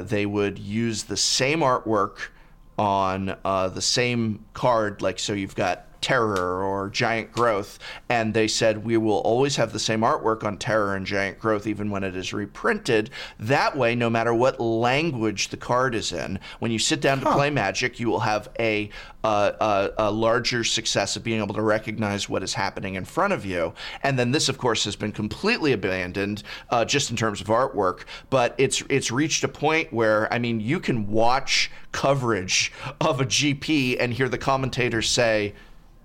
they would use the same artwork on the same card, like, so you've got Terror or Giant Growth, and they said we will always have the same artwork on Terror and Giant Growth even when it is reprinted. That way, no matter what language the card is in, when you sit down to play Magic, you will have a larger success of being able to recognize what is happening in front of you. And then this, of course, has been completely abandoned just in terms of artwork, but it's reached a point where, I mean, you can watch coverage of a GP and hear the commentators say,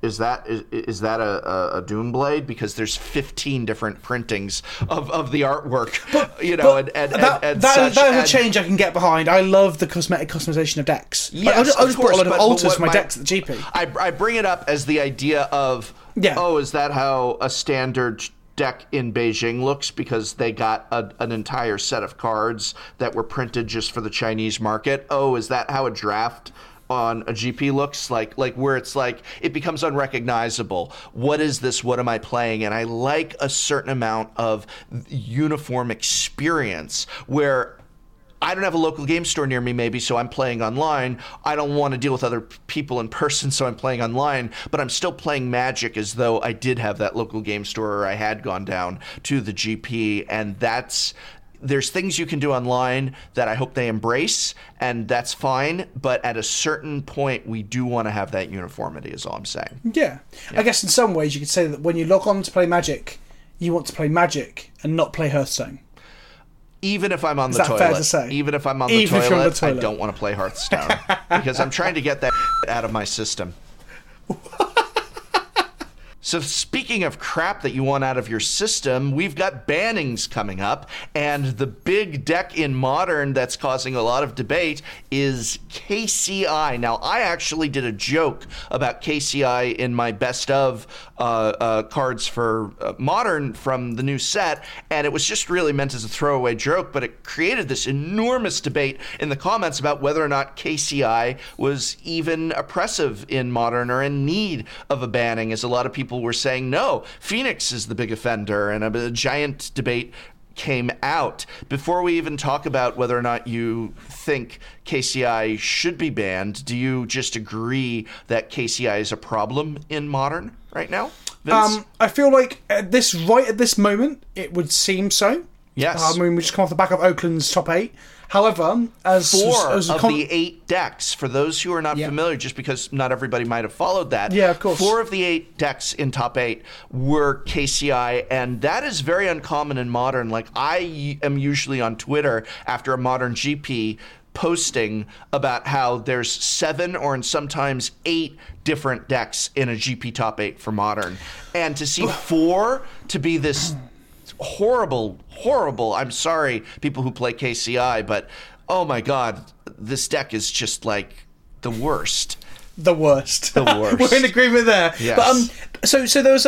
Is that a Doom Blade? Because there's 15 different printings of the artwork, That is a change I can get behind. I love the cosmetic customization of decks. Yes, I just bought a lot of alters for my decks at the GP. I bring it up as the idea of, is that how a standard deck in Beijing looks? Because they got an entire set of cards that were printed just for the Chinese market. Oh, is that how a draft on a GP looks like where it's like it becomes unrecognizable? What is this? What am I playing? And I like a certain amount of uniform experience where I don't have a local game store near me, maybe, so I'm playing online. I don't want to deal with other people in person, so I'm playing online, but I'm still playing Magic as though I did have that local game store, or I had gone down to the GP. And there's things you can do online that I hope they embrace, and that's fine, but at a certain point, we do want to have that uniformity, is all I'm saying. Yeah. I guess in some ways you could say that when you log on to play Magic, you want to play Magic and not play Hearthstone. Even if I'm on the toilet. Is that fair to say? Even if I'm on the toilet, I don't want to play Hearthstone because I'm trying to get that out of my system. So speaking of crap that you want out of your system, we've got bannings coming up, and the big deck in Modern that's causing a lot of debate is KCI. Now, I actually did a joke about KCI in my best of cards for Modern from the new set, and it was just really meant as a throwaway joke, but it created this enormous debate in the comments about whether or not KCI was even oppressive in Modern or in need of a banning, as a lot of people were saying, no, Phoenix is the big offender, and a giant debate came out. Before we even talk about whether or not you think KCI should be banned, do you just agree that KCI is a problem in Modern right now, Vince? I feel like at this moment, it would seem so. Yes. I mean, we just come off the back of Oakland's top 8. However, as four of the 8 decks, for those who are not familiar, just because not everybody might have followed that, of course, 4 of the 8 decks in top 8 were KCI, and that is very uncommon in Modern. Like, I am usually on Twitter after a Modern GP posting about how there's 7 or sometimes 8 different decks in a GP top 8 for Modern, and to see 4 to be this horrible, I'm sorry, people who play KCI, but oh my god, this deck is just like the worst. The worst. We're in agreement there. Yes. But so there was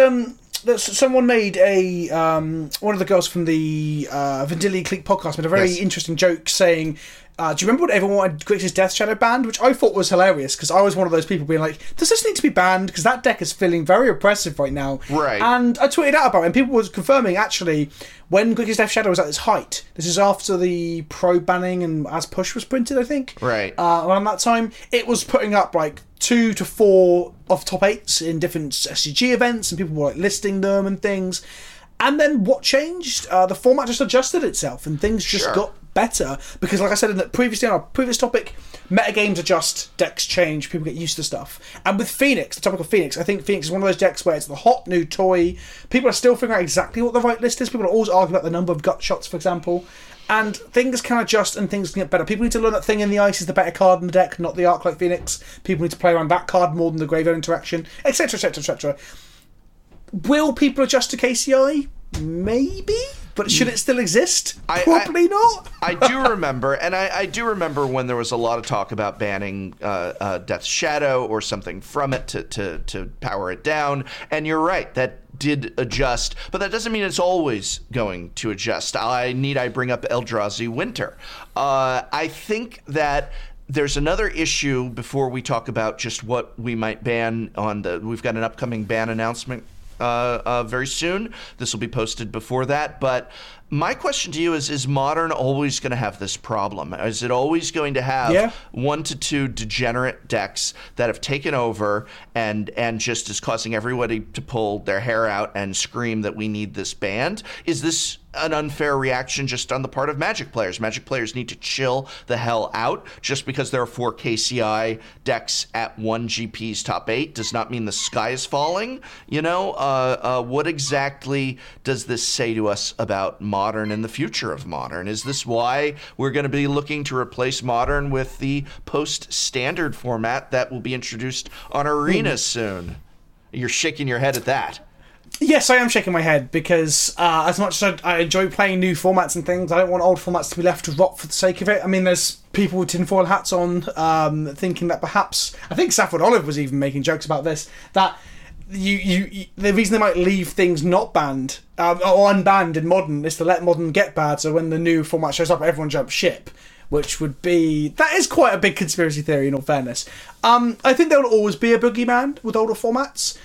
someone made a one of the girls from the Vendilli Clique podcast made a very interesting joke saying Do you remember when everyone wanted Grixis Death Shadow banned? Which I thought was hilarious, because I was one of those people being like, does this need to be banned? Because that deck is feeling very oppressive right now. Right. And I tweeted out about it, and people were confirming, actually, when Grixis Death Shadow was at its height, this is after the pro banning and as push was printed, I think. Right. Around that time, it was putting up, like, 2 to 4 of top 8s in different SCG events, and people were, like, listing them and things. And then what changed? The format just adjusted itself, and things just got better. Because like I said in the previously on our previous topic, metagames adjust, decks change, people get used to stuff. And with Phoenix, the topic of Phoenix, I think Phoenix is one of those decks where it's the hot new toy. People are still figuring out exactly what the right list is. People are always arguing about the number of gut shots, for example. And things can adjust and things can get better. People need to learn that Thing in the Ice is the better card in the deck, not the Arclight Phoenix. People need to play around that card more than the Graveyard Interaction, etc, etc, etc. Will people adjust to KCI? Maybe, but should it still exist? Probably not. I do remember when there was a lot of talk about banning Death Shadow or something from it to power it down. And you're right, that did adjust, but that doesn't mean it's always going to adjust. I bring up Eldrazi Winter. I think that there's another issue before we talk about just what we might ban on the. We've got an upcoming ban announcement very soon. This will be posted before that. But my question to you is Modern always going to have this problem? Is it always going to have 1 to 2 degenerate decks that have taken over and just is causing everybody to pull their hair out and scream that we need this banned? Is this an unfair reaction just on the part of Magic players? Magic players need to chill the hell out. Just because there are 4 KCI decks at 1 GP's top 8 does not mean the sky is falling. You know, what exactly does this say to us about Modern and the future of Modern? Is this why we're going to be looking to replace Modern with the post-standard format that will be introduced on Arena soon? You're shaking your head at that. Yes, I am shaking my head, because as much as I enjoy playing new formats and things, I don't want old formats to be left to rot for the sake of it. I mean, there's people with tinfoil hats on thinking that perhaps, I think Safford Olive was even making jokes about this, that the reason they might leave things not banned or unbanned in Modern is to let Modern get bad, so when the new format shows up, everyone jumps ship. Which would be... That is quite a big conspiracy theory, in all fairness. I think there will always be a boogeyman with older formats.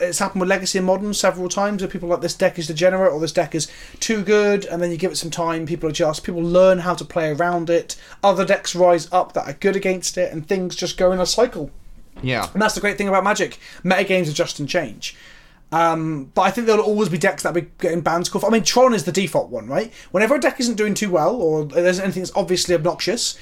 It's happened with Legacy and Modern several times where people are like, this deck is degenerate or this deck is too good, and then you give it some time, people adjust, people learn how to play around it, other decks rise up that are good against it, and things just go in a cycle. Yeah. And that's the great thing about Magic. Metagames adjust and change. But I think there'll always be decks that will be getting banned. I mean, Tron is the default one, right? Whenever a deck isn't doing too well or there isn't anything that's obviously obnoxious,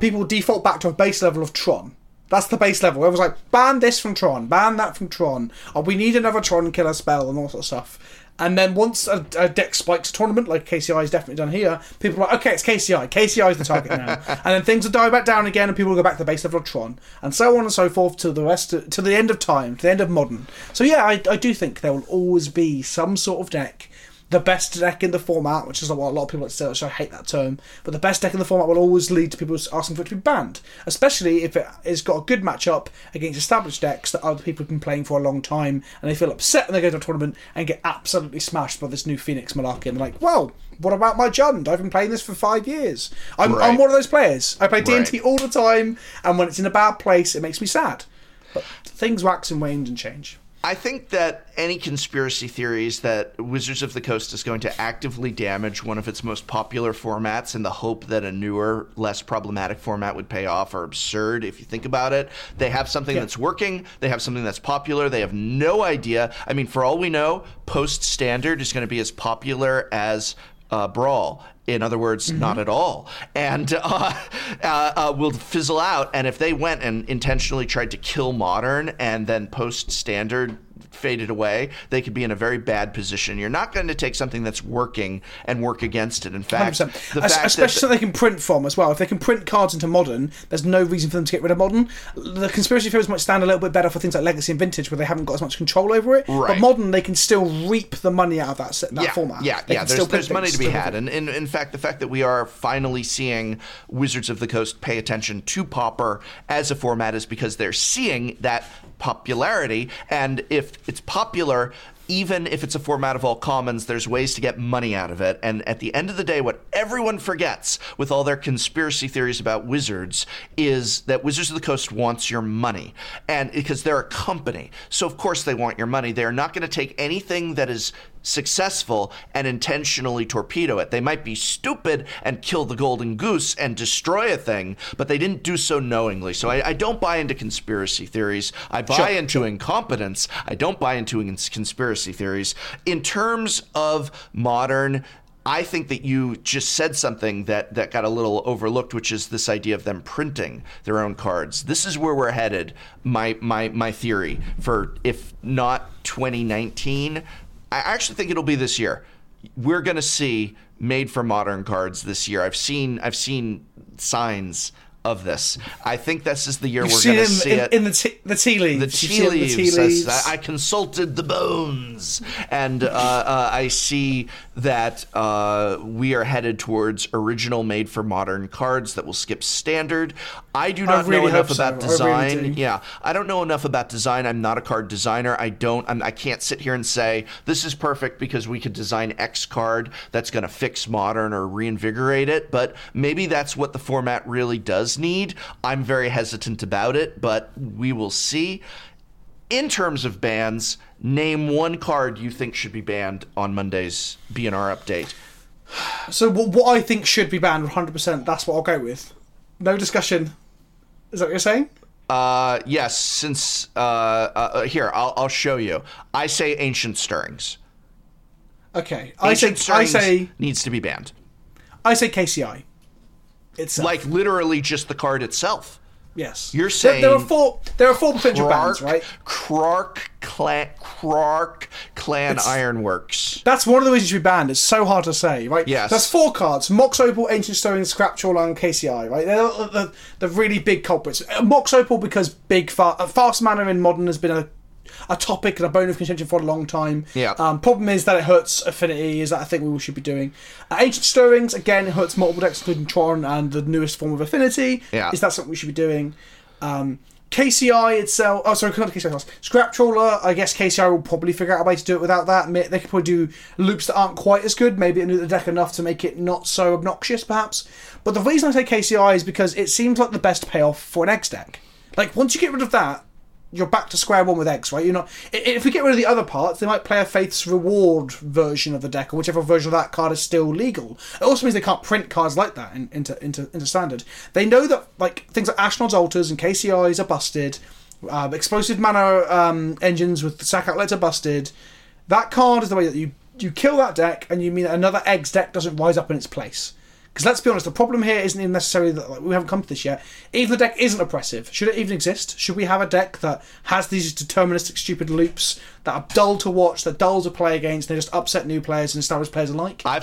people default back to a base level of Tron. That's the base level. Everyone's like, ban this from Tron, ban that from Tron. Oh, we need another Tron killer spell and all sort of stuff. And then once a deck spikes a tournament, like KCI is definitely done here, people are like, okay, it's KCI. KCI is the target now. And then things will die back down again and people will go back to the base level of Tron. And so on and so forth to the end of time, to the end of Modern. So yeah, I do think there will always be some sort of deck. The best deck in the format, which is what a lot of people like to say, which I hate that term, but the best deck in the format will always lead to people asking for it to be banned, especially if it has got a good matchup against established decks that other people have been playing for a long time, and they feel upset when they go to a tournament and get absolutely smashed by this new Phoenix malarkey, and they're like, well, what about my Jund? I've been playing this for 5 years. I'm one of those players. I play D&T all the time, and when it's in a bad place, it makes me sad. But things wax and wane and change. I think that any conspiracy theories that Wizards of the Coast is going to actively damage one of its most popular formats in the hope that a newer, less problematic format would pay off are absurd if you think about it. They have something that's working. They have something that's popular. They have no idea. I mean, for all we know, post-standard is going to be as popular as Brawl. In other words, not at all. And will fizzle out. And if they went and intentionally tried to kill Modern and then post-standard faded away, they could be in a very bad position. You're not going to take something that's working and work against it. In fact, especially so they can print from as well. If they can print cards into Modern, there's no reason for them to get rid of Modern. The conspiracy theories might stand a little bit better for things like Legacy and Vintage, where they haven't got as much control over it. Right. But Modern, they can still reap the money out of that format. Yeah. There's money to be had. And in fact, the fact that we are finally seeing Wizards of the Coast pay attention to Pauper as a format is because they're seeing that popularity. And if it's popular, even if it's a format of all commons, there's ways to get money out of it. And at the end of the day, what everyone forgets with all their conspiracy theories about Wizards is that Wizards of the Coast wants your money, and because they're a company. So of course they want your money. They're not going to take anything that is successful and intentionally torpedo it. They might be stupid and kill the golden goose and destroy a thing, but they didn't do so knowingly. So I don't buy into conspiracy theories. I buy into incompetence. I don't buy into conspiracy theories. In terms of modern, I think that you just said something that got a little overlooked, which is this idea of them printing their own cards. This is where we're headed, my theory, for if not 2019, I actually think it'll be this year. We're going to see made for modern cards this year. I've seen signs of this. I think this is the year we're going to see it. In the tea leaves. The tea leaves. I consulted the bones. And I see that we are headed towards original made for modern cards that will skip standard. I do not know enough about design. I don't know enough about design. I'm not a card designer. I can't sit here and say this is perfect because we could design X card that's going to fix modern or reinvigorate it. But maybe that's what the format really does need. I'm very hesitant about it, but we will see. In terms of bans, name one card you think should be banned on Monday's BNR update. So what I think should be banned 100%, that's what I'll go with. No discussion. Is that what you're saying? Yes, since... here, I'll show you. I say Ancient Stirrings. Okay. Ancient Stirrings needs to be banned. I say KCI. Itself. Like, literally just the card itself. Yes. You're saying... There are four potential bans, right? Krark-Clan Ironworks. That's one of the reasons you should be banned. It's so hard to say, right? Yes. That's four cards. Mox Opal, Ancient Stirrings, Scrap Jawline, KCI, right? They're the really big culprits. Mox Opal because big fast mana in Modern has been a topic and a bone of contention for a long time. Yeah. Problem is that it hurts Affinity. Is that a thing we should be doing? Ancient Stirrings, again, it hurts multiple decks, including Tron and the newest form of Affinity. Yeah. Is that something we should be doing? KCI itself... Oh, sorry, not KCI. Scrap Trawler, I guess KCI will probably figure out a way to do it without that. They could probably do loops that aren't quite as good. Maybe it'll do the deck enough to make it not so obnoxious, perhaps. But the reason I say KCI is because it seems like the best payoff for an Eggs deck. Like, once you get rid of that, you're back to square one with Eggs, right? You're not. If we get rid of the other parts, they might play a Faith's Reward version of the deck, or whichever version of that card is still legal. It also means they can't print cards like that into standard. They know that like things like Ashnod's Altars and KCIs are busted, explosive mana engines with the sack outlets are busted. That card is the way that you kill that deck, and you mean that another Eggs deck doesn't rise up in its place. Because let's be honest, the problem here isn't even necessarily that we haven't come to this yet. Even the deck isn't oppressive. Should it even exist? Should we have a deck that has these deterministic stupid loops that are dull to watch, that dull to play against, and they just upset new players and established players alike? I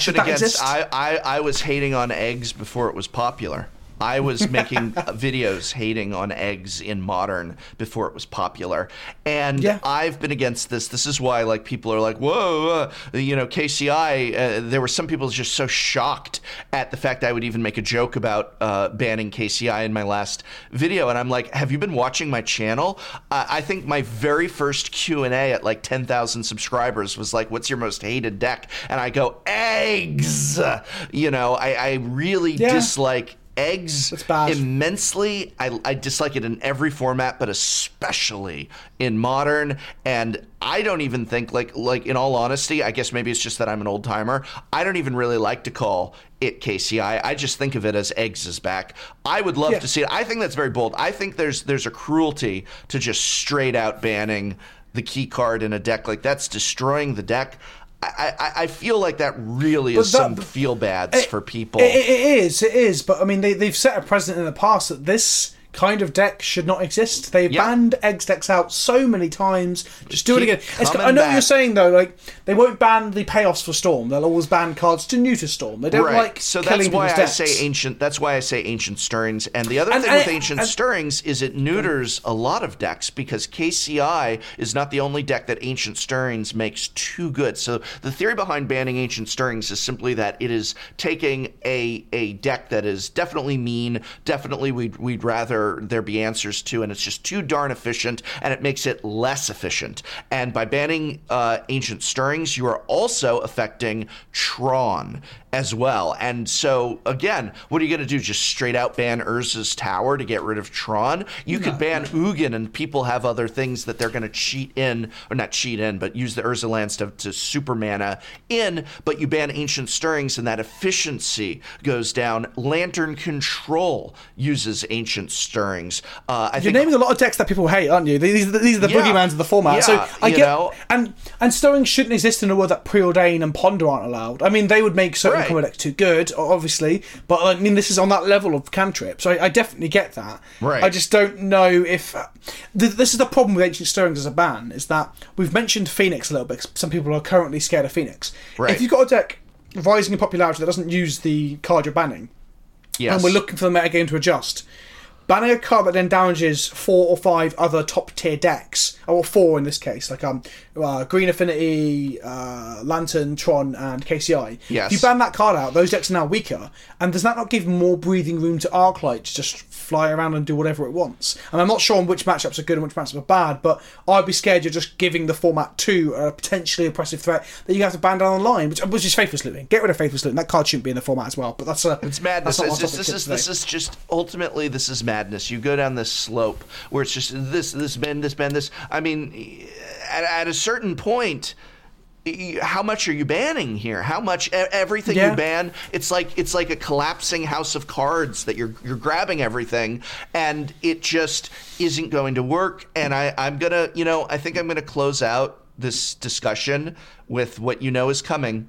was hating on Eggs before it was popular. I was making videos hating on Eggs in Modern before it was popular. And yeah. I've been against this. This is why like people are like, whoa, KCI. There were some people just so shocked at the fact I would even make a joke about banning KCI in my last video. And I'm like, have you been watching my channel? I think my very first Q&A at like 10,000 subscribers was like, what's your most hated deck? And I go, Eggs! I really dislike Eggs immensely. I dislike it in every format, but especially in Modern. And I don't even think, like in all honesty, I guess maybe it's just that I'm an old timer, I don't even really like to call it KCI. I just think of it as Eggs is back. I would love to see it. I think that's very bold. I think there's a cruelty to just straight out banning the key card in a deck. Like, that's destroying the deck. I feel like that really is some feel-bads for people. It is. But, I mean, they've set a precedent in the past that this kind of deck should not exist. They've banned Eggs decks out so many times. Just do it again. I know what you're saying, though. Like, they won't ban the payoffs for Storm. They'll always ban cards to neuter Storm. They don't like killing people's decks. That's why I say Ancient Stirrings. And the other thing with Ancient Stirrings is it neuters a lot of decks, because KCI is not the only deck that Ancient Stirrings makes too good. So the theory behind banning Ancient Stirrings is simply that it is taking a deck that is definitely mean, definitely we'd rather there be answers to, and it's just too darn efficient, and it makes it less efficient. And by banning Ancient Stirrings, you are also affecting Tron as well. And so, again, what are you going to do? Just straight out ban Urza's Tower to get rid of Tron? You could ban Ugin, and people have other things that they're going to cheat in, or not cheat in, but use the Urza lands to super mana in, but you ban Ancient Stirrings, and that efficiency goes down. Lantern Control uses Ancient Stirrings. You're naming a lot of decks that people hate, aren't you? These are the boogeymans of the format. Yeah, so I get, and Stirrings shouldn't exist in a world that Preordain and Ponder aren't allowed. I mean, they would make certain combo decks too good, obviously, but I mean, this is on that level of cantrip, so I definitely get that. Right. I just don't know if... this is the problem with Ancient Stirrings as a ban, is that we've mentioned Phoenix a little bit, because some people are currently scared of Phoenix. Right. If you've got a deck rising in popularity that doesn't use the card you're banning, and we're looking for the metagame to adjust, banning a card that then damages 4 or 5 other top-tier decks, or 4 in this case, like Green Affinity, Lantern, Tron, and KCI. Yes. If you ban that card out, those decks are now weaker, and does that not give more breathing room to Arclight to just fly around and do whatever it wants? And I'm not sure on which matchups are good and which matchups are bad, but I'd be scared you're just giving the format to a potentially oppressive threat that you have to ban down the line, which is Faithless Looting. Get rid of Faithless Looting. That card shouldn't be in the format as well, but that's a... It's madness. This is madness. You go down this slope where it's just this bend. I mean, at a certain point, how much are you banning here? How much everything you ban? It's like a collapsing house of cards that you're grabbing everything, and it just isn't going to work. And I think I'm gonna close out this discussion with what you know is coming.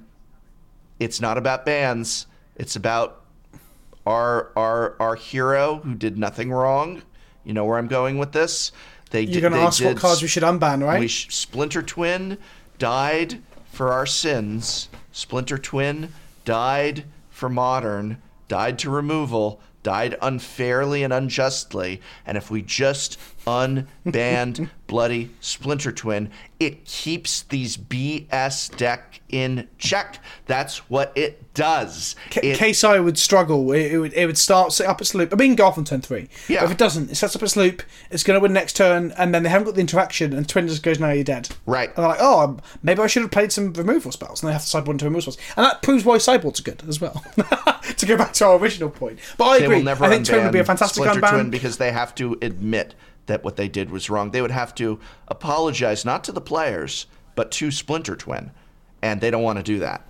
It's not about bans. It's about our hero who did nothing wrong. You know where I'm going with this. You're going to ask what cards we should unban, right? Splinter Twin died for our sins. Splinter Twin died for Modern, died to Removal, died unfairly and unjustly. And if we just unbanned bloody Splinter Twin, it keeps these BS deck in check. That's what it does. KSI would struggle. It would start set up its loop. I mean, go off on turn 3. Yeah. But if it doesn't, it sets up its loop. It's going to win next turn, and then they haven't got the interaction, and Twin just goes, "No, you're dead." Right. And they're like, "Oh, maybe I should have played some removal spells." And they have to sideboard into removal spells, and that proves why sideboards are good as well. To go back to our original point, but I agree. I think Twin would be a fantastic unban because they have to admit that what they did was wrong. They would have to apologize, not to the players, but to Splinter Twin. And they don't want to do that.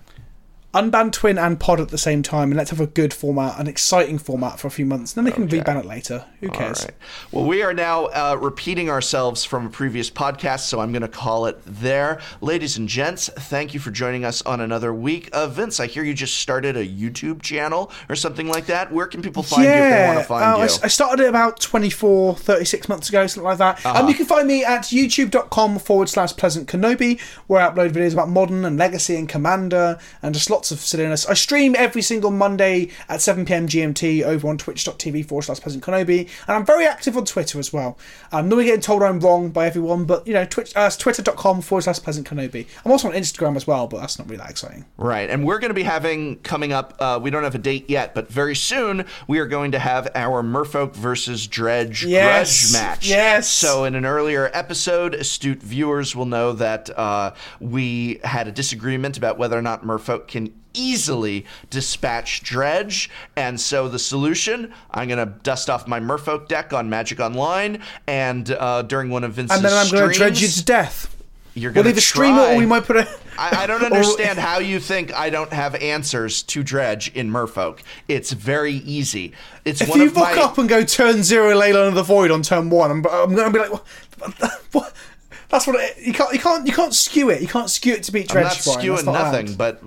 Unban Twin and Pod at the same time, and let's have a good format, an exciting format for a few months. Then they can reban it later. Who cares? Right. Well, we are now repeating ourselves from a previous podcast, so I'm going to call it there. Ladies and gents, thank you for joining us on another week. Vince, I hear you just started a YouTube channel or something like that. Where can people find you if they want to find you? I started it about 36 months ago, something like that. You can find me at youtube.com/PleasantKenobi, where I upload videos about Modern and Legacy and Commander and just lots of silliness. I stream every single Monday at 7 p.m. GMT over on twitch.tv/PleasantKenobi, and I'm very active on Twitter as well. I'm normally getting told I'm wrong by everyone, but you know, twitter.com/PleasantKenobi. I'm also on Instagram as well, but that's not really that exciting. Right, and we're going to be having coming up, we don't have a date yet, but very soon we are going to have our Merfolk versus Dredge Grudge match. Yes. So in an earlier episode, astute viewers will know that we had a disagreement about whether or not Merfolk can easily dispatch Dredge, and so the solution, I'm going to dust off my Merfolk deck on Magic Online, and during one of Vince's streams... And then I'm going to dredge you to death. You're going to try... We'll either stream it, or we might put a... I don't understand how you think I don't have answers to Dredge in Merfolk. It's very easy. It's if one you look up and go turn 0 Leyline of the Void on turn 1, I'm going to be like, what? That's what it, you can't skew it. You can't skew it to beat Dredge. I'm not skewing nothing, but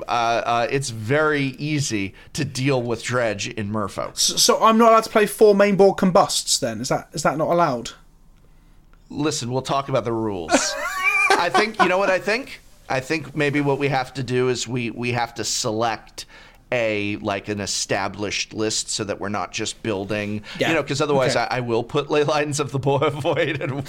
it's very easy to deal with Dredge in Merfolk. So I'm not allowed to play 4 mainboard combusts. Then is that not allowed? Listen, we'll talk about the rules. I think you know what I think. I think maybe what we have to do is we have to select an established list so that we're not just building, because otherwise I will put Leylines of the Void, and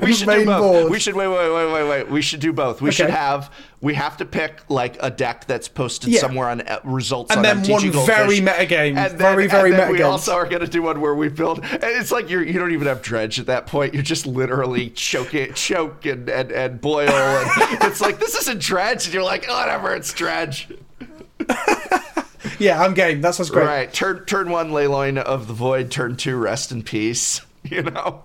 we should do both. Board. We should wait. We should do both. We should have. We have to pick like a deck that's posted somewhere on results, and on then MTG one Goldfish. Very meta game, and very meta game. We also are going to do one where we build. And it's like you don't even have dredge at that point. You're just literally choke and boil. And it's like, this isn't dredge, and you're like, oh, whatever, it's dredge. Yeah, I'm game. That sounds great. Right. Turn one, Leyline of the Void. Turn two, Rest in Peace. You know.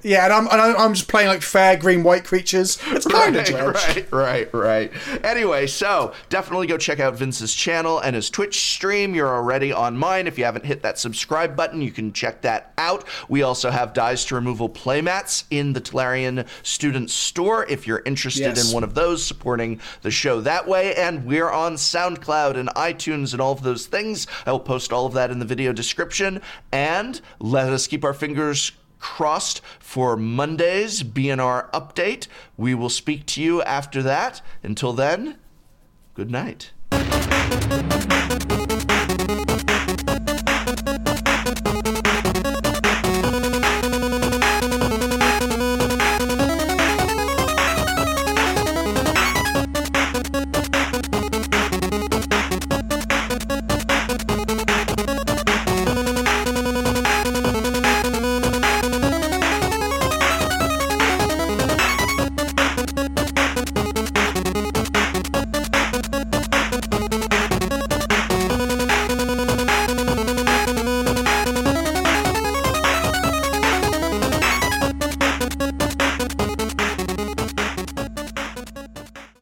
Yeah, and I'm just playing like fair green white creatures. It's kind of dredge. Right. Anyway, so definitely go check out Vince's channel and his Twitch stream. You're already on mine. If you haven't hit that subscribe button, you can check that out. We also have Dies to Removal playmats in the Tolarian Student Store. If you're interested in one of those, supporting the show that way. And we're on SoundCloud and iTunes and all of those things. I will post all of that in the video description. And let us keep our fingers crossed for Monday's BNR update. We will speak to you after that. Until then, good night.